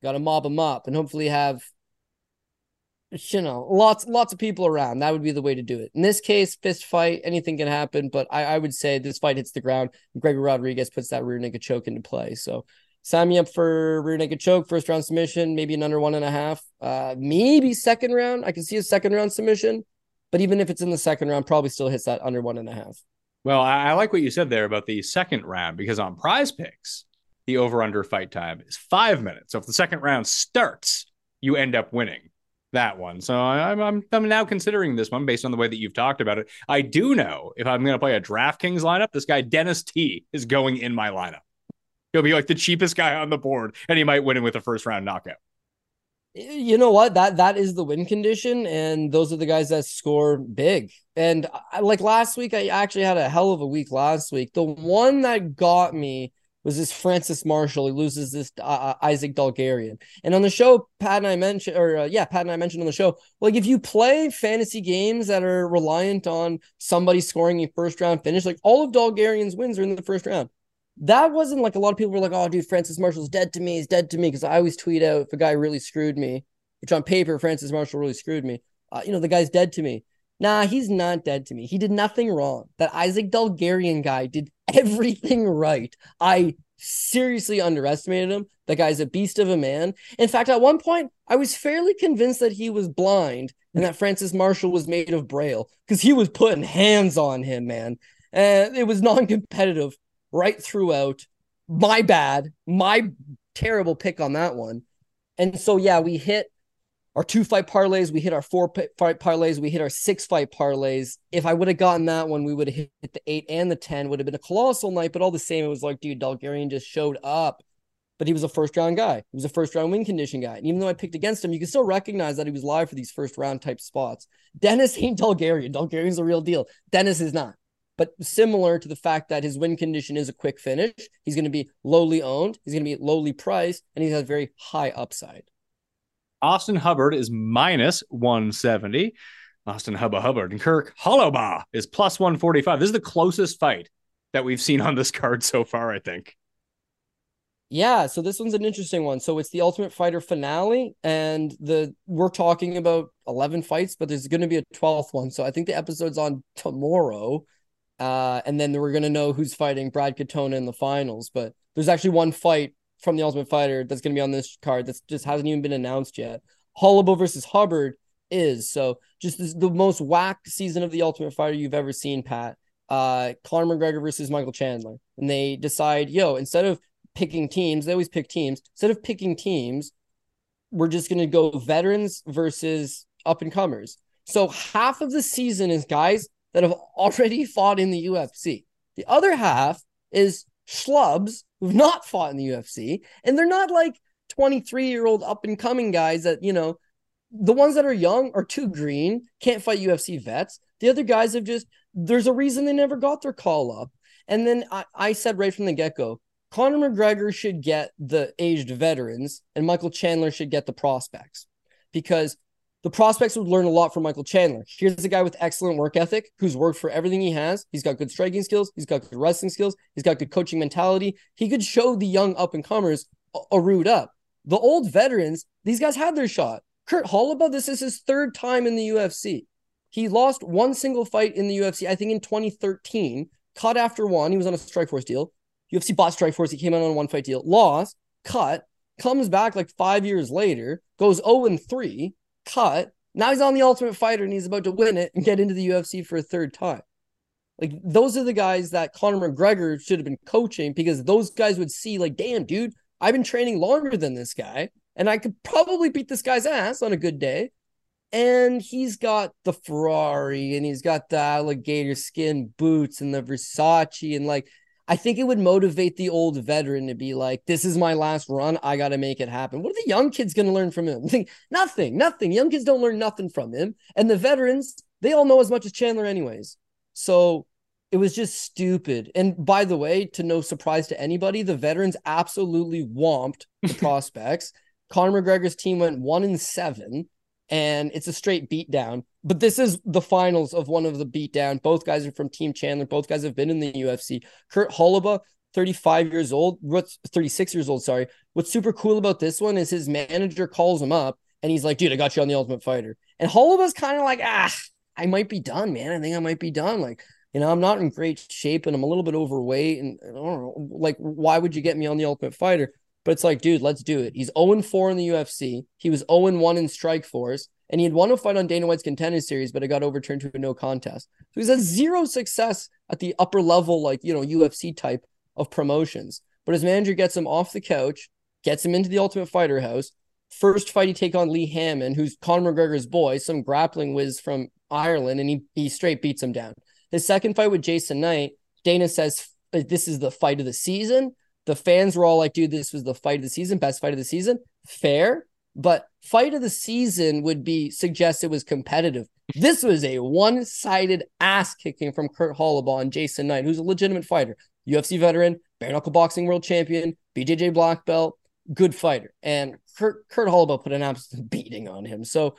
Got to mob them up and hopefully have, you know, lots lots of people around. That would be the way to do it. In this case, fist fight, anything can happen. But I, I would say this fight hits the ground. And Gregory Rodrigues puts that rear naked choke into play. So sign me up for rear naked choke, first round submission, maybe an under one and a half. Uh, maybe second round. I can see a second round submission. But even if it's in the second round, probably still hits that under one and a half. Well, I, I like what you said there about the second round, because on Prize Picks, the over-under fight time is five minutes. So if the second round starts, you end up winning that one. So I'm, I'm, I'm now considering this one based on the way that you've talked about it. I do know if I'm going to play a DraftKings lineup, this guy Dennis T is going in my lineup. He'll be like the cheapest guy on the board, and he might win it with a first-round knockout. You know what? That that is the win condition, and those are the guys that score big. And I, like last week, I actually had a hell of a week last week. The one that got me was this Francis Marshall. He loses this uh, Isaac Dolgarian. And on the show, Pat and I mentioned, or uh, yeah, Pat and I mentioned on the show, like if you play fantasy games that are reliant on somebody scoring a first round finish, like all of Dolgarian's wins are in the first round. that wasn't like a lot of people were like, oh, dude, Francis Marshall's dead to me. He's dead to me. Because I always tweet out if a guy really screwed me, which on paper, Francis Marshall really screwed me. Uh, you know, the guy's dead to me. Nah, he's not dead to me. He did nothing wrong. That Isaac Dolgarian guy did everything right. I seriously underestimated him. That guy's a beast of a man. In fact, at one point, I was fairly convinced that he was blind and that Francis Marshall was made of Braille because he was putting hands on him, man. And it was non-competitive right throughout. My bad. My terrible pick on that one. And so, yeah, we hit our two-fight parlays, we hit our four-fight parlays, we hit our six-fight parlays. If I would have gotten that one, we would have hit the eight and the ten. Would have been a colossal night, but all the same, it was like, dude, Dolgarian just showed up. But he was a first-round guy. He was a first-round win condition guy. And even though I picked against him, you can still recognize that he was live for these first-round type spots. Dennis ain't Dolgarian. Dolgarian's the real deal. Dennis is not. But similar to the fact that his win condition is a quick finish, he's going to be lowly owned, he's going to be lowly priced, and he has very high upside. Austin Hubbard is minus one seventy. Austin Hubba Hubbard and Kirk Holobaugh is plus one forty-five. This is the closest fight that we've seen on this card so far, I think. Yeah, so this one's an interesting one. So it's the Ultimate Fighter finale, and the we're talking about eleven fights, but there's going to be a twelfth one. So I think the episode's on tomorrow, uh, and then we're going to know who's fighting Brad Katona in the finals. But there's actually one fight from the Ultimate Fighter that's going to be on this card that just hasn't even been announced yet. Holobaugh versus Hubbard is. So just this, the most whacked season of the Ultimate Fighter you've ever seen, Pat. Uh, Conor McGregor versus Michael Chandler. And they decide, yo, instead of picking teams, they always pick teams. Instead of picking teams, we're just going to go veterans versus up-and-comers. So half of the season is guys that have already fought in the U F C. The other half is schlubs who've not fought in the U F C, and they're not like twenty-three-year-old up-and-coming guys that, you know, the ones that are young are too green, can't fight U F C vets. The other guys have just, there's a reason they never got their call up. And then I, I said right from the get-go, Conor McGregor should get the aged veterans, and Michael Chandler should get the prospects, because the prospects would learn a lot from Michael Chandler. Here's a guy with excellent work ethic who's worked for everything he has. He's got good striking skills. He's got good wrestling skills. He's got good coaching mentality. He could show the young up-and-comers a, a route up. The old veterans, these guys had their shot. Kurt Holobaugh, this is his third time in the U F C. He lost one single fight in the U F C, I think in twenty thirteen, cut after one. He was on a Strikeforce deal. U F C bought Strikeforce. He came out on a one-fight deal, lost, cut, comes back like five years later, goes oh and three, cut. Now he's on the Ultimate Fighter and he's about to win it and get into the U F C for a third time. Like, those are the guys that Conor McGregor should have been coaching, because those guys would see like, damn, dude, I've been training longer than this guy and I could probably beat this guy's ass on a good day. And he's got the Ferrari and he's got the alligator skin boots and the Versace. And like, I think it would motivate the old veteran to be like, this is my last run. I got to make it happen. What are the young kids going to learn from him? Nothing, nothing. Young kids don't learn nothing from him. And the veterans, they all know as much as Chandler anyways. So it was just stupid. And by the way, to no surprise to anybody, the veterans absolutely womped the prospects. Conor McGregor's team went one and seven, and it's a straight beatdown. But this is the finals of one of the beatdown. Both guys are from Team Chandler. Both guys have been in the U F C. Kurt Holobaugh, thirty-five years old. What's thirty-six years old, sorry. What's super cool about this one is his manager calls him up, and he's like, dude, I got you on the Ultimate Fighter. And Holobaugh's kind of like, ah, I might be done, man. I think I might be done. Like, you know, I'm not in great shape, and I'm a little bit overweight, and I don't know. Like, why would you get me on the Ultimate Fighter? But it's like, dude, let's do it. He's oh and four in the U F C. He was oh and one in Strikeforce. And he had won a fight on Dana White's Contender Series, but it got overturned to a no contest. So he's had zero success at the upper level, like, you know, U F C type of promotions. But his manager gets him off the couch, gets him into the Ultimate Fighter house. First fight, he take on Lee Hammond, who's Conor McGregor's boy, some grappling whiz from Ireland, and he, he straight beats him down. His second fight with Jason Knight, Dana says, this is the fight of the season. The fans were all like, dude, this was the fight of the season, best fight of the season. Fair, but fight of the season would be suggest it was competitive. This was a one-sided ass-kicking from Kurt Holobaugh and Jason Knight, who's a legitimate fighter. U F C veteran, bare-knuckle boxing world champion, B J J black belt, good fighter. And Kurt, Kurt Holobaugh put an absolute beating on him. So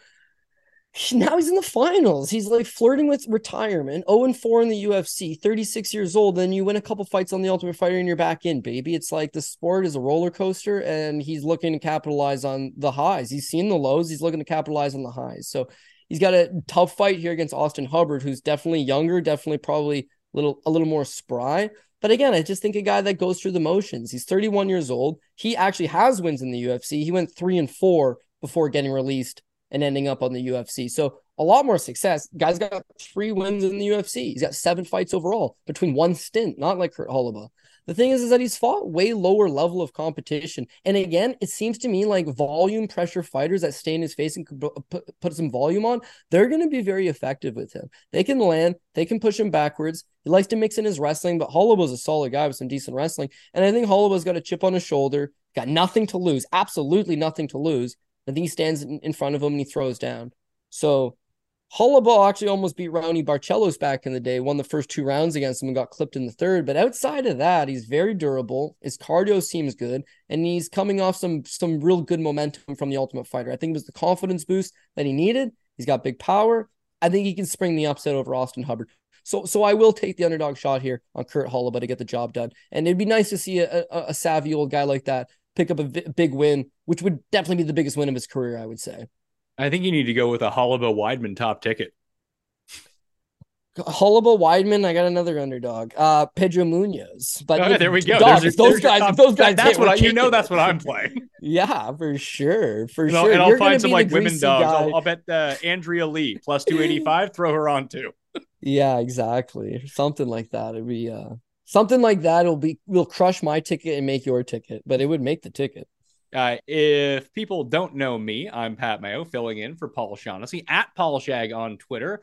Now he's in the finals. He's like flirting with retirement. oh and four in the U F C, thirty-six years old, and you win a couple fights on The Ultimate Fighter and you're back in, baby. It's like the sport is a roller coaster, and he's looking to capitalize on the highs. He's seen the lows. He's looking to capitalize on the highs. So he's got a tough fight here against Austin Hubbard, who's definitely younger, definitely probably a little, a little more spry. But again, I just think a guy that goes through the motions. He's thirty-one years old. He actually has wins in the U F C. He went three and four before getting released and ending up on the U F C. So a lot more success. Guy's got three wins in the U F C. He's got seven fights overall between one stint, not like Kurt Holobaugh. The thing is, is that he's fought way lower level of competition. And again, it seems to me like volume pressure fighters that stay in his face and put, put some volume on, they're going to be very effective with him. They can land, they can push him backwards. He likes to mix in his wrestling, but Holobaugh's a solid guy with some decent wrestling. And I think Holobaugh's got a chip on his shoulder, got nothing to lose, absolutely nothing to lose. I think he stands in front of him and he throws down. So Holobaugh actually almost beat Rowney Barcelos back in the day, won the first two rounds against him and got clipped in the third. But outside of that, he's very durable. His cardio seems good. And he's coming off some, some real good momentum from The Ultimate Fighter. I think it was the confidence boost that he needed. He's got big power. I think he can spring the upset over Austin Hubbard. So so I will take the underdog shot here on Kurt Holobaugh to get the job done. And it'd be nice to see a, a, a savvy old guy like that pick up a v- big win, which would definitely be the biggest win of his career, I would say. I think you need to go with a Holobaugh Weidman top ticket. Holobaugh Weidman, I got another underdog. Uh, Pedro Munhoz. But oh, yeah, there we go. Dogs, your, those guys, top, those guys. That's what I, you know. That's what I'm playing. Yeah, for sure, for and sure. I'll, and I'll You're find some like women dogs. I'll, I'll bet uh, Andrea Lee plus two eighty five. Throw her on too. Yeah, exactly. Something like that. It'd be. Uh... Something like that will be will crush my ticket and make your ticket, but it would make the ticket. Uh, if people don't know me, I'm Pat Mayo, filling in for Paul Shaughnessy at Paul Shag on Twitter.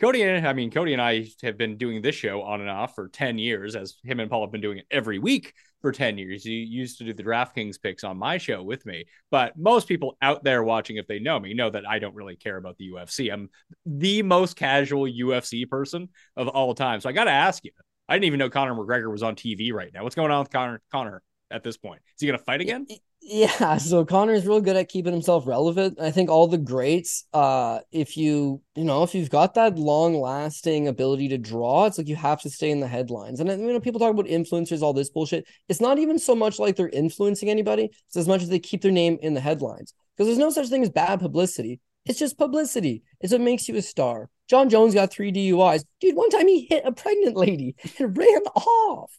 Cody and I mean Cody and I have been doing this show on and off for ten years, as him and Paul have been doing it every week for ten years. He used to do the DraftKings picks on my show with me, but most people out there watching, if they know me, know that I don't really care about the U F C. I'm the most casual U F C person of all time. So I got to ask you, I didn't even know Conor McGregor was on T V right now. What's going on with Conor, Conor at this point? Is he going to fight again? Yeah, so Conor's real good at keeping himself relevant. I think all the greats, uh, if you, you know, if you've got that long-lasting ability to draw, it's like you have to stay in the headlines. And, you know, people talk about influencers, all this bullshit. It's not even so much like they're influencing anybody. It's as much as they keep their name in the headlines. Because there's no such thing as bad publicity. It's just publicity. It's what makes you a star. John Jones got three D U Is. Dude, one time he hit a pregnant lady and ran off.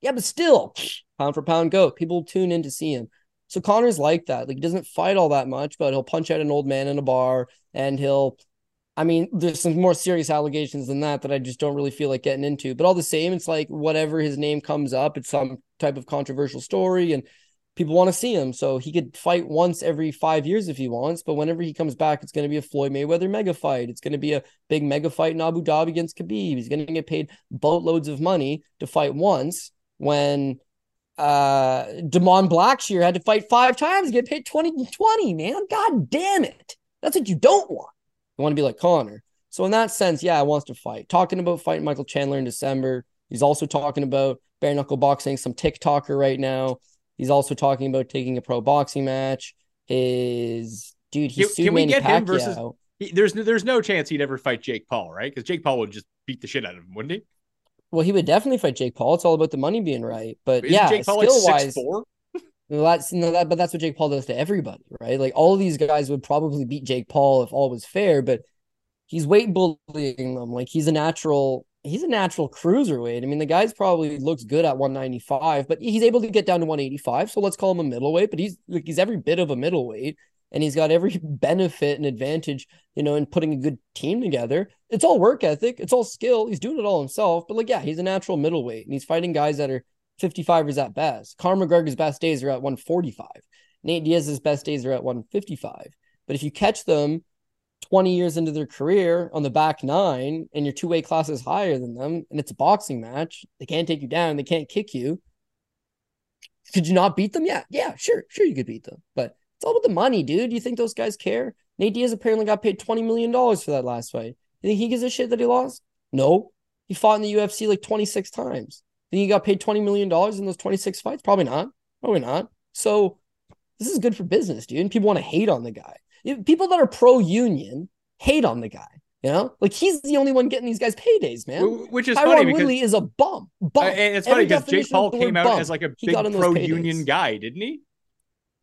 Yeah, but still, pound for pound, go. People tune in to see him. So Conor's like that. Like, he doesn't fight all that much, but he'll punch out an old man in a bar, and he'll, I mean, there's some more serious allegations than that that I just don't really feel like getting into. But all the same, it's like whatever his name comes up, it's some type of controversial story, and people want to see him. So he could fight once every five years if he wants, but whenever he comes back, it's going to be a Floyd Mayweather mega fight. It's going to be a big mega fight in Abu Dhabi against Khabib. He's going to get paid boatloads of money to fight once when uh, Da'Mon Blackshear had to fight five times, get paid twenty, twenty, man. God damn it. That's what you don't want. You want to be like Conor. So in that sense, yeah, he wants to fight. Talking about fighting Michael Chandler in December. He's also talking about bare knuckle boxing, some TikToker right now. He's also talking about taking a pro boxing match. His dude, he's can, can we get Pacquiao. Him versus? He, there's no, there's no chance he'd ever fight Jake Paul, right? Because Jake Paul would just beat the shit out of him, wouldn't he? Well, he would definitely fight Jake Paul. It's all about the money being right, but Isn't yeah, Jake Paul skill like wise, six four? Well, that's no, that, but that's what Jake Paul does to everybody, right? Like all of these guys would probably beat Jake Paul if all was fair, but he's weight bullying them. Like he's a natural. He's a natural cruiserweight. I mean, the guy's probably looks good at one ninety-five, but he's able to get down to one eighty-five. So let's call him a middleweight, but he's like, he's every bit of a middleweight, and he's got every benefit and advantage, you know, in putting a good team together. It's all work ethic. It's all skill. He's doing it all himself, but like, yeah, he's a natural middleweight, and he's fighting guys that are fifty-fivers at best. Conor McGregor's best days are at one forty-five. Nate Diaz's best days are at one fifty-five. But if you catch them twenty years into their career on the back nine, and your two-way class is higher than them, and it's a boxing match, they can't take you down, they can't kick you. Could you not beat them? Yeah, yeah, sure, sure you could beat them. But it's all about the money, dude. You think those guys care? Nate Diaz apparently got paid twenty million dollars for that last fight. You think he gives a shit that he lost? No. He fought in the U F C like twenty-six times. Think he got paid twenty million dollars in those twenty-six fights? Probably not. Probably not. So this is good for business, dude. People want to hate on the guy. People that are pro-union hate on the guy. You know, like he's the only one getting these guys paydays, man. Which is Tyron funny because Woodley is a bum. bum. Uh, it's funny because Jake Paul came out bum. as like a big pro-union guy, didn't he?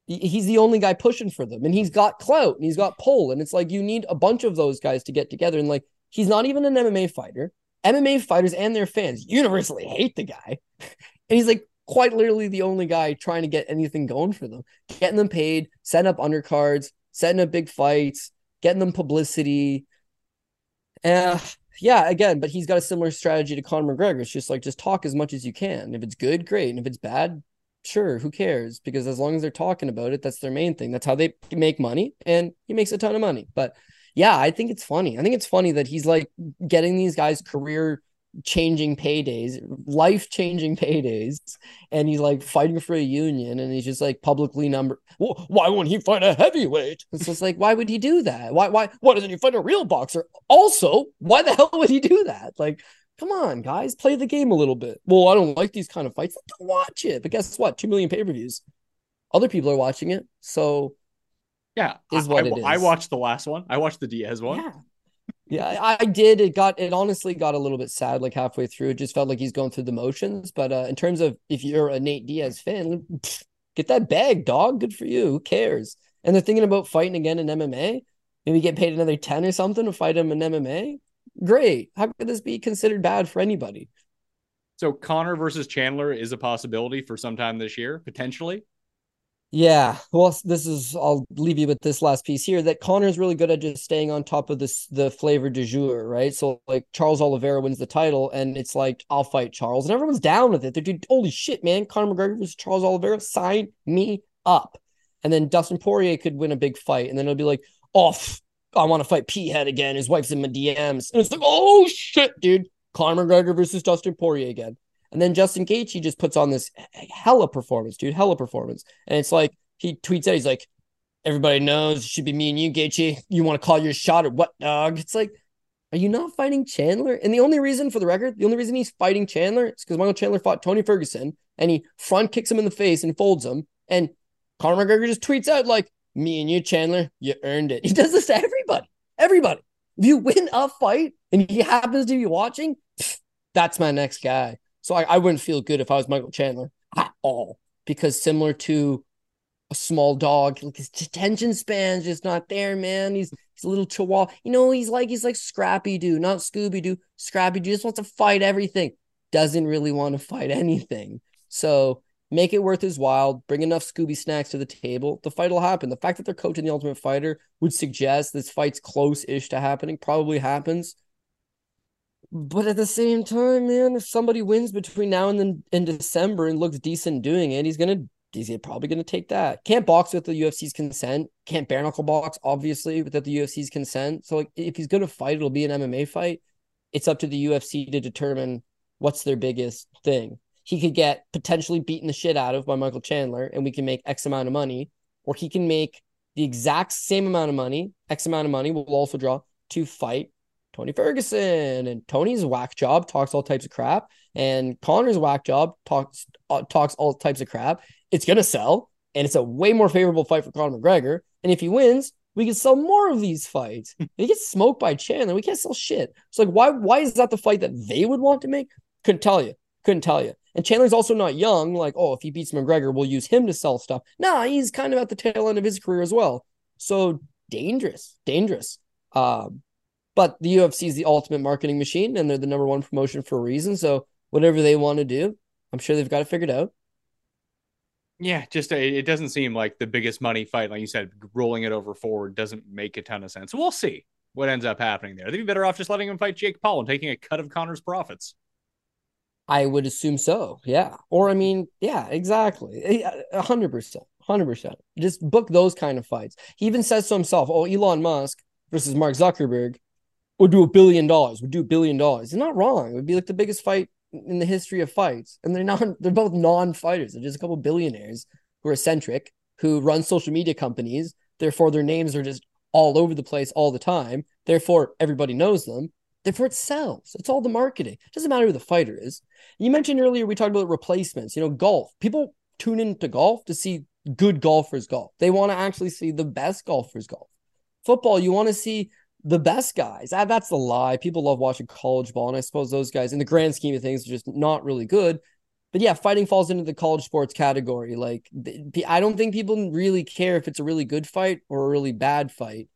He's the only guy pushing for them, and he's got clout and he's got pull, and it's like you need a bunch of those guys to get together. And like he's not even an M M A fighter. M M A fighters and their fans universally hate the guy, and he's like quite literally the only guy trying to get anything going for them, getting them paid, setting up undercards, setting up big fights, getting them publicity. Uh, yeah, again, but he's got a similar strategy to Conor McGregor. It's just like, just talk as much as you can. If it's good, great. And if it's bad, sure, who cares? Because as long as they're talking about it, that's their main thing. That's how they make money. And he makes a ton of money. But yeah, I think it's funny. I think it's funny that he's like getting these guys career changing paydays, life changing paydays. And he's like fighting for a union. And he's just like publicly number. Well, why won't he fight a heavyweight? It's just like, why would he do that? Why, why, why doesn't he fight a real boxer? Also, why the hell would he do that? Like, come on, guys, play the game a little bit. Well, I don't like these kind of fights. Don't watch it. But guess what? Two million pay-per-views. Other people are watching it. So yeah, is what I, it is. I watched the last one. I watched the Diaz one. Yeah. Yeah, I, I did. It got it honestly got a little bit sad like halfway through. It just felt like he's going through the motions. But uh, in terms of if you're a Nate Diaz fan, pff, get that bag, dog. Good for you. Who cares? And they're thinking about fighting again in M M A. Maybe get paid another ten or something to fight him in M M A. Great. How could this be considered bad for anybody? So Connor versus Chandler is a possibility for sometime this year, potentially. Yeah. Well, this is, I'll leave you with this last piece here, that Connor's really good at just staying on top of this, the flavor du jour, right? So like Charles Oliveira wins the title and it's like, I'll fight Charles, and everyone's down with it. They're dude, holy shit, man. Conor McGregor versus Charles Oliveira, sign me up. And then Dustin Poirier could win a big fight. And then it'll be like, off. Oh, I want to fight P-Head again. His wife's in my D Ms. And it's like, oh, shit, dude. Conor McGregor versus Dustin Poirier again. And then Justin Gaethje just puts on this hella performance, dude. Hella performance. And it's like, he tweets out, he's like, everybody knows it should be me and you, Gaethje. You want to call your shot or what, dog? It's like, are you not fighting Chandler? And the only reason, for the record, the only reason he's fighting Chandler is because Michael Chandler fought Tony Ferguson, and he front kicks him in the face and folds him. And Conor McGregor just tweets out, like, me and you, Chandler, you earned it. He does this to everybody. Everybody. If you win a fight and he happens to be watching, pff, that's my next guy. So I, I wouldn't feel good if I was Michael Chandler at all, because similar to a small dog, like his attention span's just not there, man. He's he's a little chihuahua. You know, he's like he's like Scrappy-Doo, not Scooby-Doo. Scrappy-Doo just wants to fight everything. Doesn't really want to fight anything. So make it worth his while. Bring enough Scooby snacks to the table. The fight will happen. The fact that they're coaching The Ultimate Fighter would suggest this fight's close-ish to happening. Probably happens. But at the same time, man, if somebody wins between now and then in December and looks decent doing it, he's gonna he's probably gonna take that. Can't box with the U F C's consent. Can't bare knuckle box, obviously, without the U F C's consent. So, like, if he's gonna fight, it'll be an M M A fight. It's up to the U F C to determine what's their biggest thing. He could get potentially beaten the shit out of by Michael Chandler, and we can make X amount of money, or he can make the exact same amount of money, X amount of money will also draw to fight Tony Ferguson. And Tony's whack job talks all types of crap, and Connor's whack job talks uh, talks all types of crap. It's going to sell, and it's a way more favorable fight for Conor McGregor. And if he wins, we can sell more of these fights. And he gets smoked by Chandler. We can't sell shit. So like, why, why is that the fight that they would want to make? Couldn't tell you. Couldn't tell you. And Chandler's also not young. Like, oh, if he beats McGregor, we'll use him to sell stuff. Nah, he's kind of at the tail end of his career as well. So dangerous, dangerous. Um, but the U F C is the ultimate marketing machine, and they're the number one promotion for a reason. So whatever they want to do, I'm sure they've got it figured out. Yeah, just a, it doesn't seem like the biggest money fight. Like you said, rolling it over forward doesn't make a ton of sense. We'll see what ends up happening there. They'd be better off just letting him fight Jake Paul and taking a cut of Connor's profits. I would assume so, yeah. Or, I mean, yeah, exactly. one hundred percent, one hundred percent. Just book those kind of fights. He even says to himself, oh, Elon Musk versus Mark Zuckerberg would do a billion dollars, would do a billion dollars. He's not wrong. It would be like the biggest fight in the history of fights. And they're not, they're both non-fighters. They're just a couple billionaires who are eccentric, who run social media companies. Therefore, their names are just all over the place all the time. Therefore, everybody knows them. Therefore, it sells. It's all the marketing. It doesn't matter who the fighter is. You mentioned earlier, we talked about replacements. You know, golf. People tune into golf to see good golfers golf. They want to actually see the best golfers golf. Football, you want to see the best guys. That, that's the lie. People love watching college ball, and I suppose those guys, in the grand scheme of things, are just not really good. But yeah, fighting falls into the college sports category. Like, I don't think people really care if it's a really good fight or a really bad fight.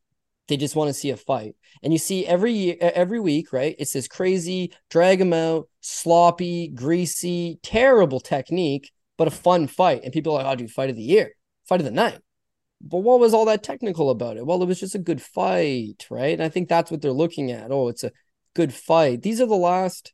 They just want to see a fight. And you see every year, every week, right? It's this crazy, drag them out, sloppy, greasy, terrible technique, but a fun fight. And people are like, oh, dude, fight of the year, fight of the night. But what was all that technical about it? Well, it was just a good fight, right? And I think that's what they're looking at. Oh, it's a good fight. These are the last...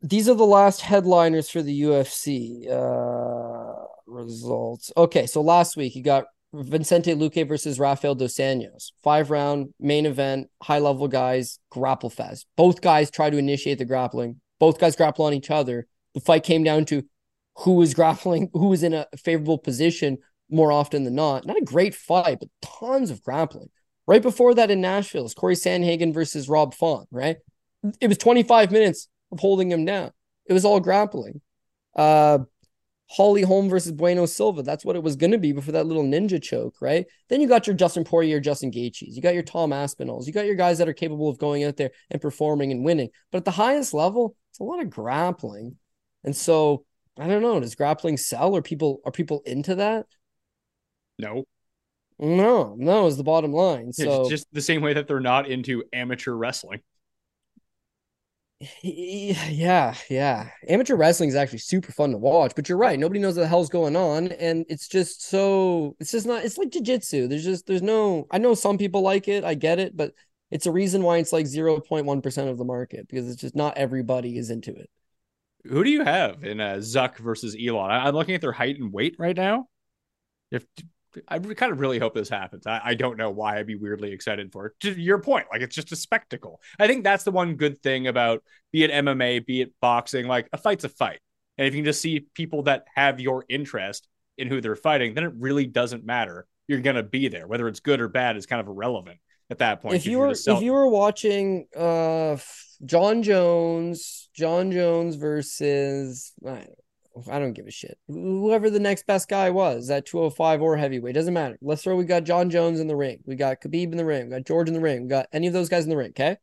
These are the last headliners for the U F C uh, results. Okay, so last week you got Vicente Luque versus Rafael Dos Anjos. Five-round, main event, high-level guys, grapple fest. Both guys try to initiate the grappling. Both guys grapple on each other. The fight came down to who was grappling, who was in a favorable position more often than not. Not a great fight, but tons of grappling. Right before that in Nashville is Corey Sanhagen versus Rob Font, right? It was twenty-five minutes. Of holding him down. It was all grappling. Uh, Holly Holm versus Bueno Silva. That's what it was going to be before that little ninja choke, right? Then you got your Justin Poirier, Justin Gaethjes. You got your Tom Aspinalls. You got your guys that are capable of going out there and performing and winning. But at the highest level, it's a lot of grappling. And so, I don't know, does grappling sell? Are people, are people into that? No. No, no is the bottom line. So it's just the same way that they're not into amateur wrestling. Yeah, yeah. Amateur wrestling is actually super fun to watch, but you're right. Nobody knows what the hell's going on, and it's just so... It's just not... It's like jiu-jitsu. There's just... There's no... I know some people like it. I get it, but it's a reason why it's like zero point one percent of the market, because it's just not everybody is into it. Who do you have in uh, Zuck versus Elon? I- I'm looking at their height and weight right now. If I kind of really hope this happens. I, I don't know why I'd be weirdly excited for it. To your point, like, it's just a spectacle. I think that's the one good thing about, be it M M A, be it boxing, like, a fight's a fight. And if you can just see people that have your interest in who they're fighting, then it really doesn't matter. You're going to be there. Whether it's good or bad is kind of irrelevant at that point. If you were, if you were watching uh, John Jones, John Jones versus... I don't know. I don't give a shit. Whoever the next best guy was at two oh five or heavyweight, doesn't matter. Let's throw, we got John Jones in the ring. We got Khabib in the ring. We got George in the ring. We got any of those guys in the ring, okay?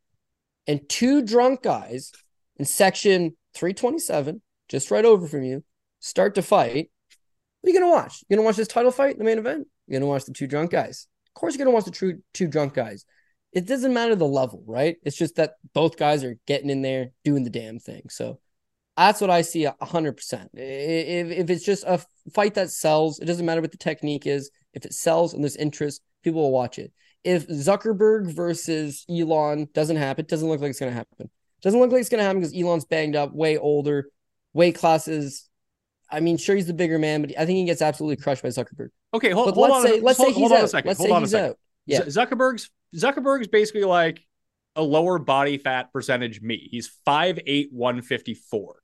And two drunk guys in section three twenty-seven, just right over from you, start to fight. What are you going to watch? You're going to watch this title fight, the main event? You're going to watch the two drunk guys. Of course you're going to watch the two, two drunk guys. It doesn't matter the level, right? It's just that both guys are getting in there, doing the damn thing, so... That's what I see one hundred percent. If, if it's just a fight that sells, it doesn't matter what the technique is. If it sells and there's interest, people will watch it. If Zuckerberg versus Elon doesn't happen, it doesn't look like it's going to happen. It doesn't look like it's going to happen because Elon's banged up, way older, weight classes. I mean, sure, he's the bigger man, but I think he gets absolutely crushed by Zuckerberg. Okay, hold, hold let's on. Say, let's hold, say he's hold on out. a second. Let's hold say on he's a second. Out. Yeah. Zuckerberg's, Zuckerberg's basically like a lower body fat percentage me. He's five eight, one fifty-four.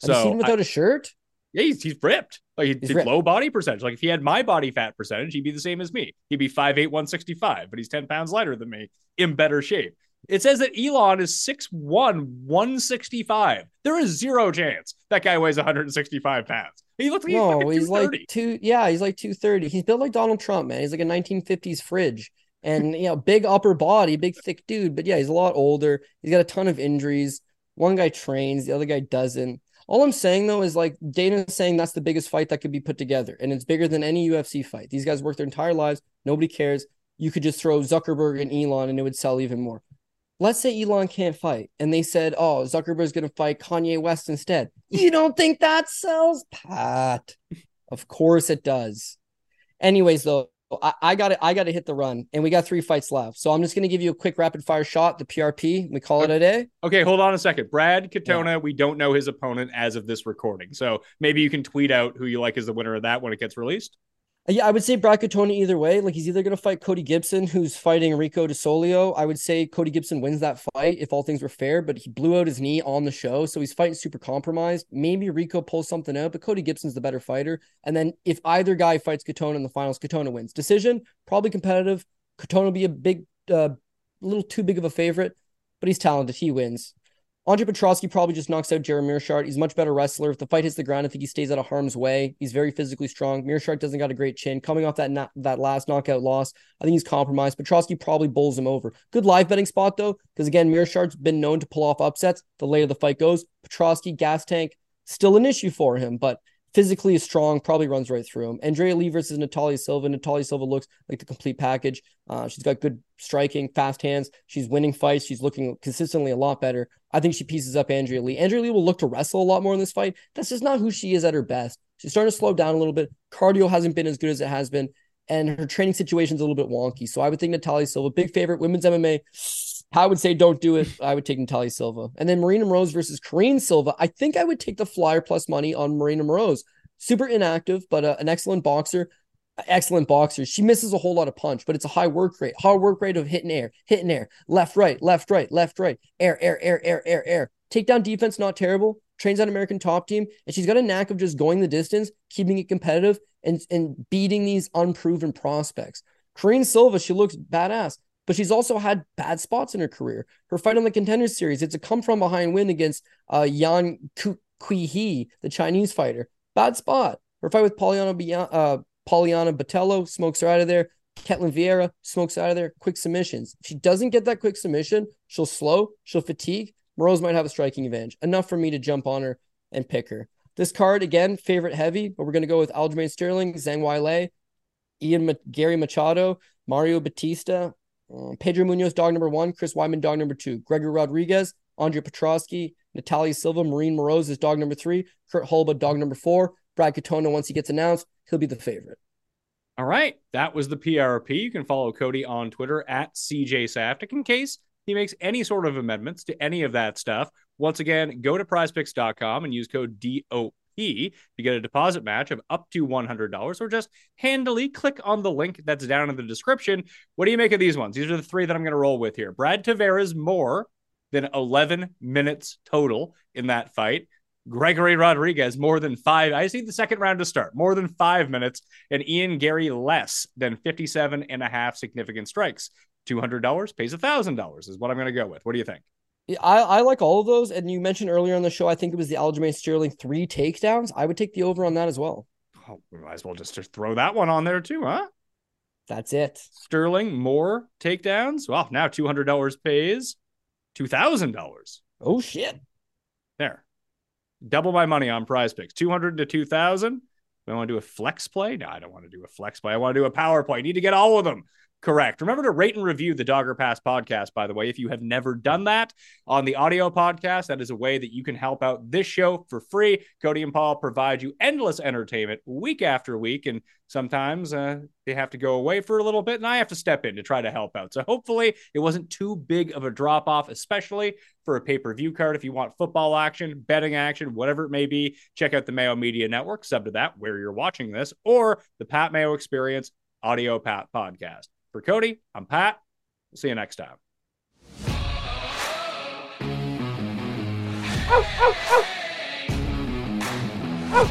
So, have you seen him without I, a shirt? Yeah, he's, he's ripped. Like, he he's did ripped. Low body percentage. Like, if he had my body fat percentage, he'd be the same as me. He'd be five eight, one sixty-five, but he's ten pounds lighter than me, in better shape. It says that Elon is six one, one sixty-five. There is zero chance that guy weighs one hundred sixty-five pounds. He looks like no, he's, he's like two. Yeah, he's like two thirty. He's built like Donald Trump, man. He's like a nineteen fifties fridge. And, you know, big upper body, big thick dude. But yeah, he's a lot older. He's got a ton of injuries. One guy trains, the other guy doesn't. All I'm saying, though, is like Dana's saying that's the biggest fight that could be put together. And it's bigger than any U F C fight. These guys work their entire lives. Nobody cares. You could just throw Zuckerberg and Elon and it would sell even more. Let's say Elon can't fight. And they said, oh, Zuckerberg's going to fight Kanye West instead. You don't think that sells, Pat? Of course it does. Anyways, though, I, I got to I got to hit the run. And we got three fights left. So I'm just going to give you a quick rapid fire shot, the P R P. We call okay. it a day. Okay, hold on a second. Brad Katona, yeah. We don't know his opponent as of this recording. So maybe you can tweet out who you like as the winner of that when it gets released. Yeah, I would say Brad Katona either way. Like, he's either going to fight Cody Gibson, who's fighting Rico DeSolio. I would say Cody Gibson wins that fight if all things were fair, but he blew out his knee on the show, so he's fighting super compromised. Maybe Rico pulls something out, but Cody Gibson's the better fighter. And then if either guy fights Katona in the finals, Katona wins. Decision, probably competitive. Katona will be a big, uh, little too big of a favorite, but he's talented. He wins. Andre Petrosky probably just knocks out Jared Mearshart. He's a much better wrestler. If the fight hits the ground, I think he stays out of harm's way. He's very physically strong. Mearshart doesn't got a great chin. Coming off that na- that last knockout loss, I think he's compromised. Petrosky probably bowls him over. Good live betting spot, though, because, again, Mearshart's been known to pull off upsets the later the fight goes. Petrosky, gas tank, still an issue for him, but physically is strong, probably runs right through him. Andrea Lee versus Natalia Silva. Natalia Silva looks like the complete package. Uh, she's got good striking, fast hands. She's winning fights. She's looking consistently a lot better. I think she pieces up Andrea Lee. Andrea Lee will look to wrestle a lot more in this fight. That's just not who she is at her best. She's starting to slow down a little bit. Cardio hasn't been as good as it has been, and her training situation's a little bit wonky. So I would think Natalia Silva, big favorite, women's M M A. I would say don't do it. I would take Natalia Silva. And then Marina Rose versus Corrine Silva. I think I would take the flyer plus money on Marina Rose. Super inactive, but uh, an excellent boxer. Excellent boxer. She misses a whole lot of punch, but it's a high work rate. High work rate of hit and air, hit and air, left, right, left, right, left, right, air, air, air, air, air, air. Takedown defense, not terrible. Trains on American Top Team, and she's got a knack of just going the distance, keeping it competitive, and, and beating these unproven prospects. Corrine Silva, she looks badass. But she's also had bad spots in her career. Her fight on the Contender Series, it's a come-from-behind win against uh, Yan Kuihe, the Chinese fighter. Bad spot. Her fight with Polyana, uh, Polyana Botelho, smokes her out of there. Ketlin Vieira, smokes out of there. Quick submissions. If she doesn't get that quick submission, she'll slow, she'll fatigue. Moroz might have a striking advantage. Enough for me to jump on her and pick her. This card, again, favorite heavy, but we're going to go with Aljamain Sterling, Zhang Weili, Ian Ma- Gary Machado, Mario Bautista, Um, Pedro Munhoz, dog number one. Chris Weidman, dog number two. Gregory Rodriguez, Andre Petrosky, Natalia Silva, Marina Moroz is dog number three. Kurt Holobaugh, dog number four. Brad Katona, once he gets announced, he'll be the favorite. All right. That was the P R P. You can follow Cody on Twitter at C J Saftic in case he makes any sort of amendments to any of that stuff. Once again, go to prize picks dot com and use code D O P to get a deposit match of up to one hundred dollars, or just handily click on the link that's down in the description. What do you make of these ones? These are the three that I'm going to roll with here. Brad Tavares, more than eleven minutes total in that fight. Gregory Rodriguez, more than five. I see the second round to start, more than five minutes. And Ian Garry, less than fifty-seven and a half significant strikes. two hundred dollars pays one thousand dollars is what I'm going to go with. What do you think? I, I like all of those, and you mentioned earlier on the show, I think it was the Aljamain Sterling three takedowns. I would take the over on that as well. Oh, we might as well just throw that one on there too, huh? That's it. Sterling, more takedowns. Well, now two hundred dollars pays two thousand dollars. Oh, shit. There. Double my money on Prize Picks. two hundred to two thousand. I want to do a flex play. No, I don't want to do a flex play. I want to do a power play. I need to get all of them correct. Remember to rate and review the Dogger Pass podcast, by the way, if you have never done that on the audio podcast. That is a way that you can help out this show for free. Cody and Paul provide you endless entertainment week after week, and sometimes uh, they have to go away for a little bit, and I have to step in to try to help out. So hopefully it wasn't too big of a drop-off, especially for a pay-per-view card. If you want football action, betting action, whatever it may be, check out the Mayo Media Network, sub to that where you're watching this, or the Pat Mayo Experience audio Pat podcast. For Cody, I'm Pat. We'll see you next time. Ow, ow, ow. Ow.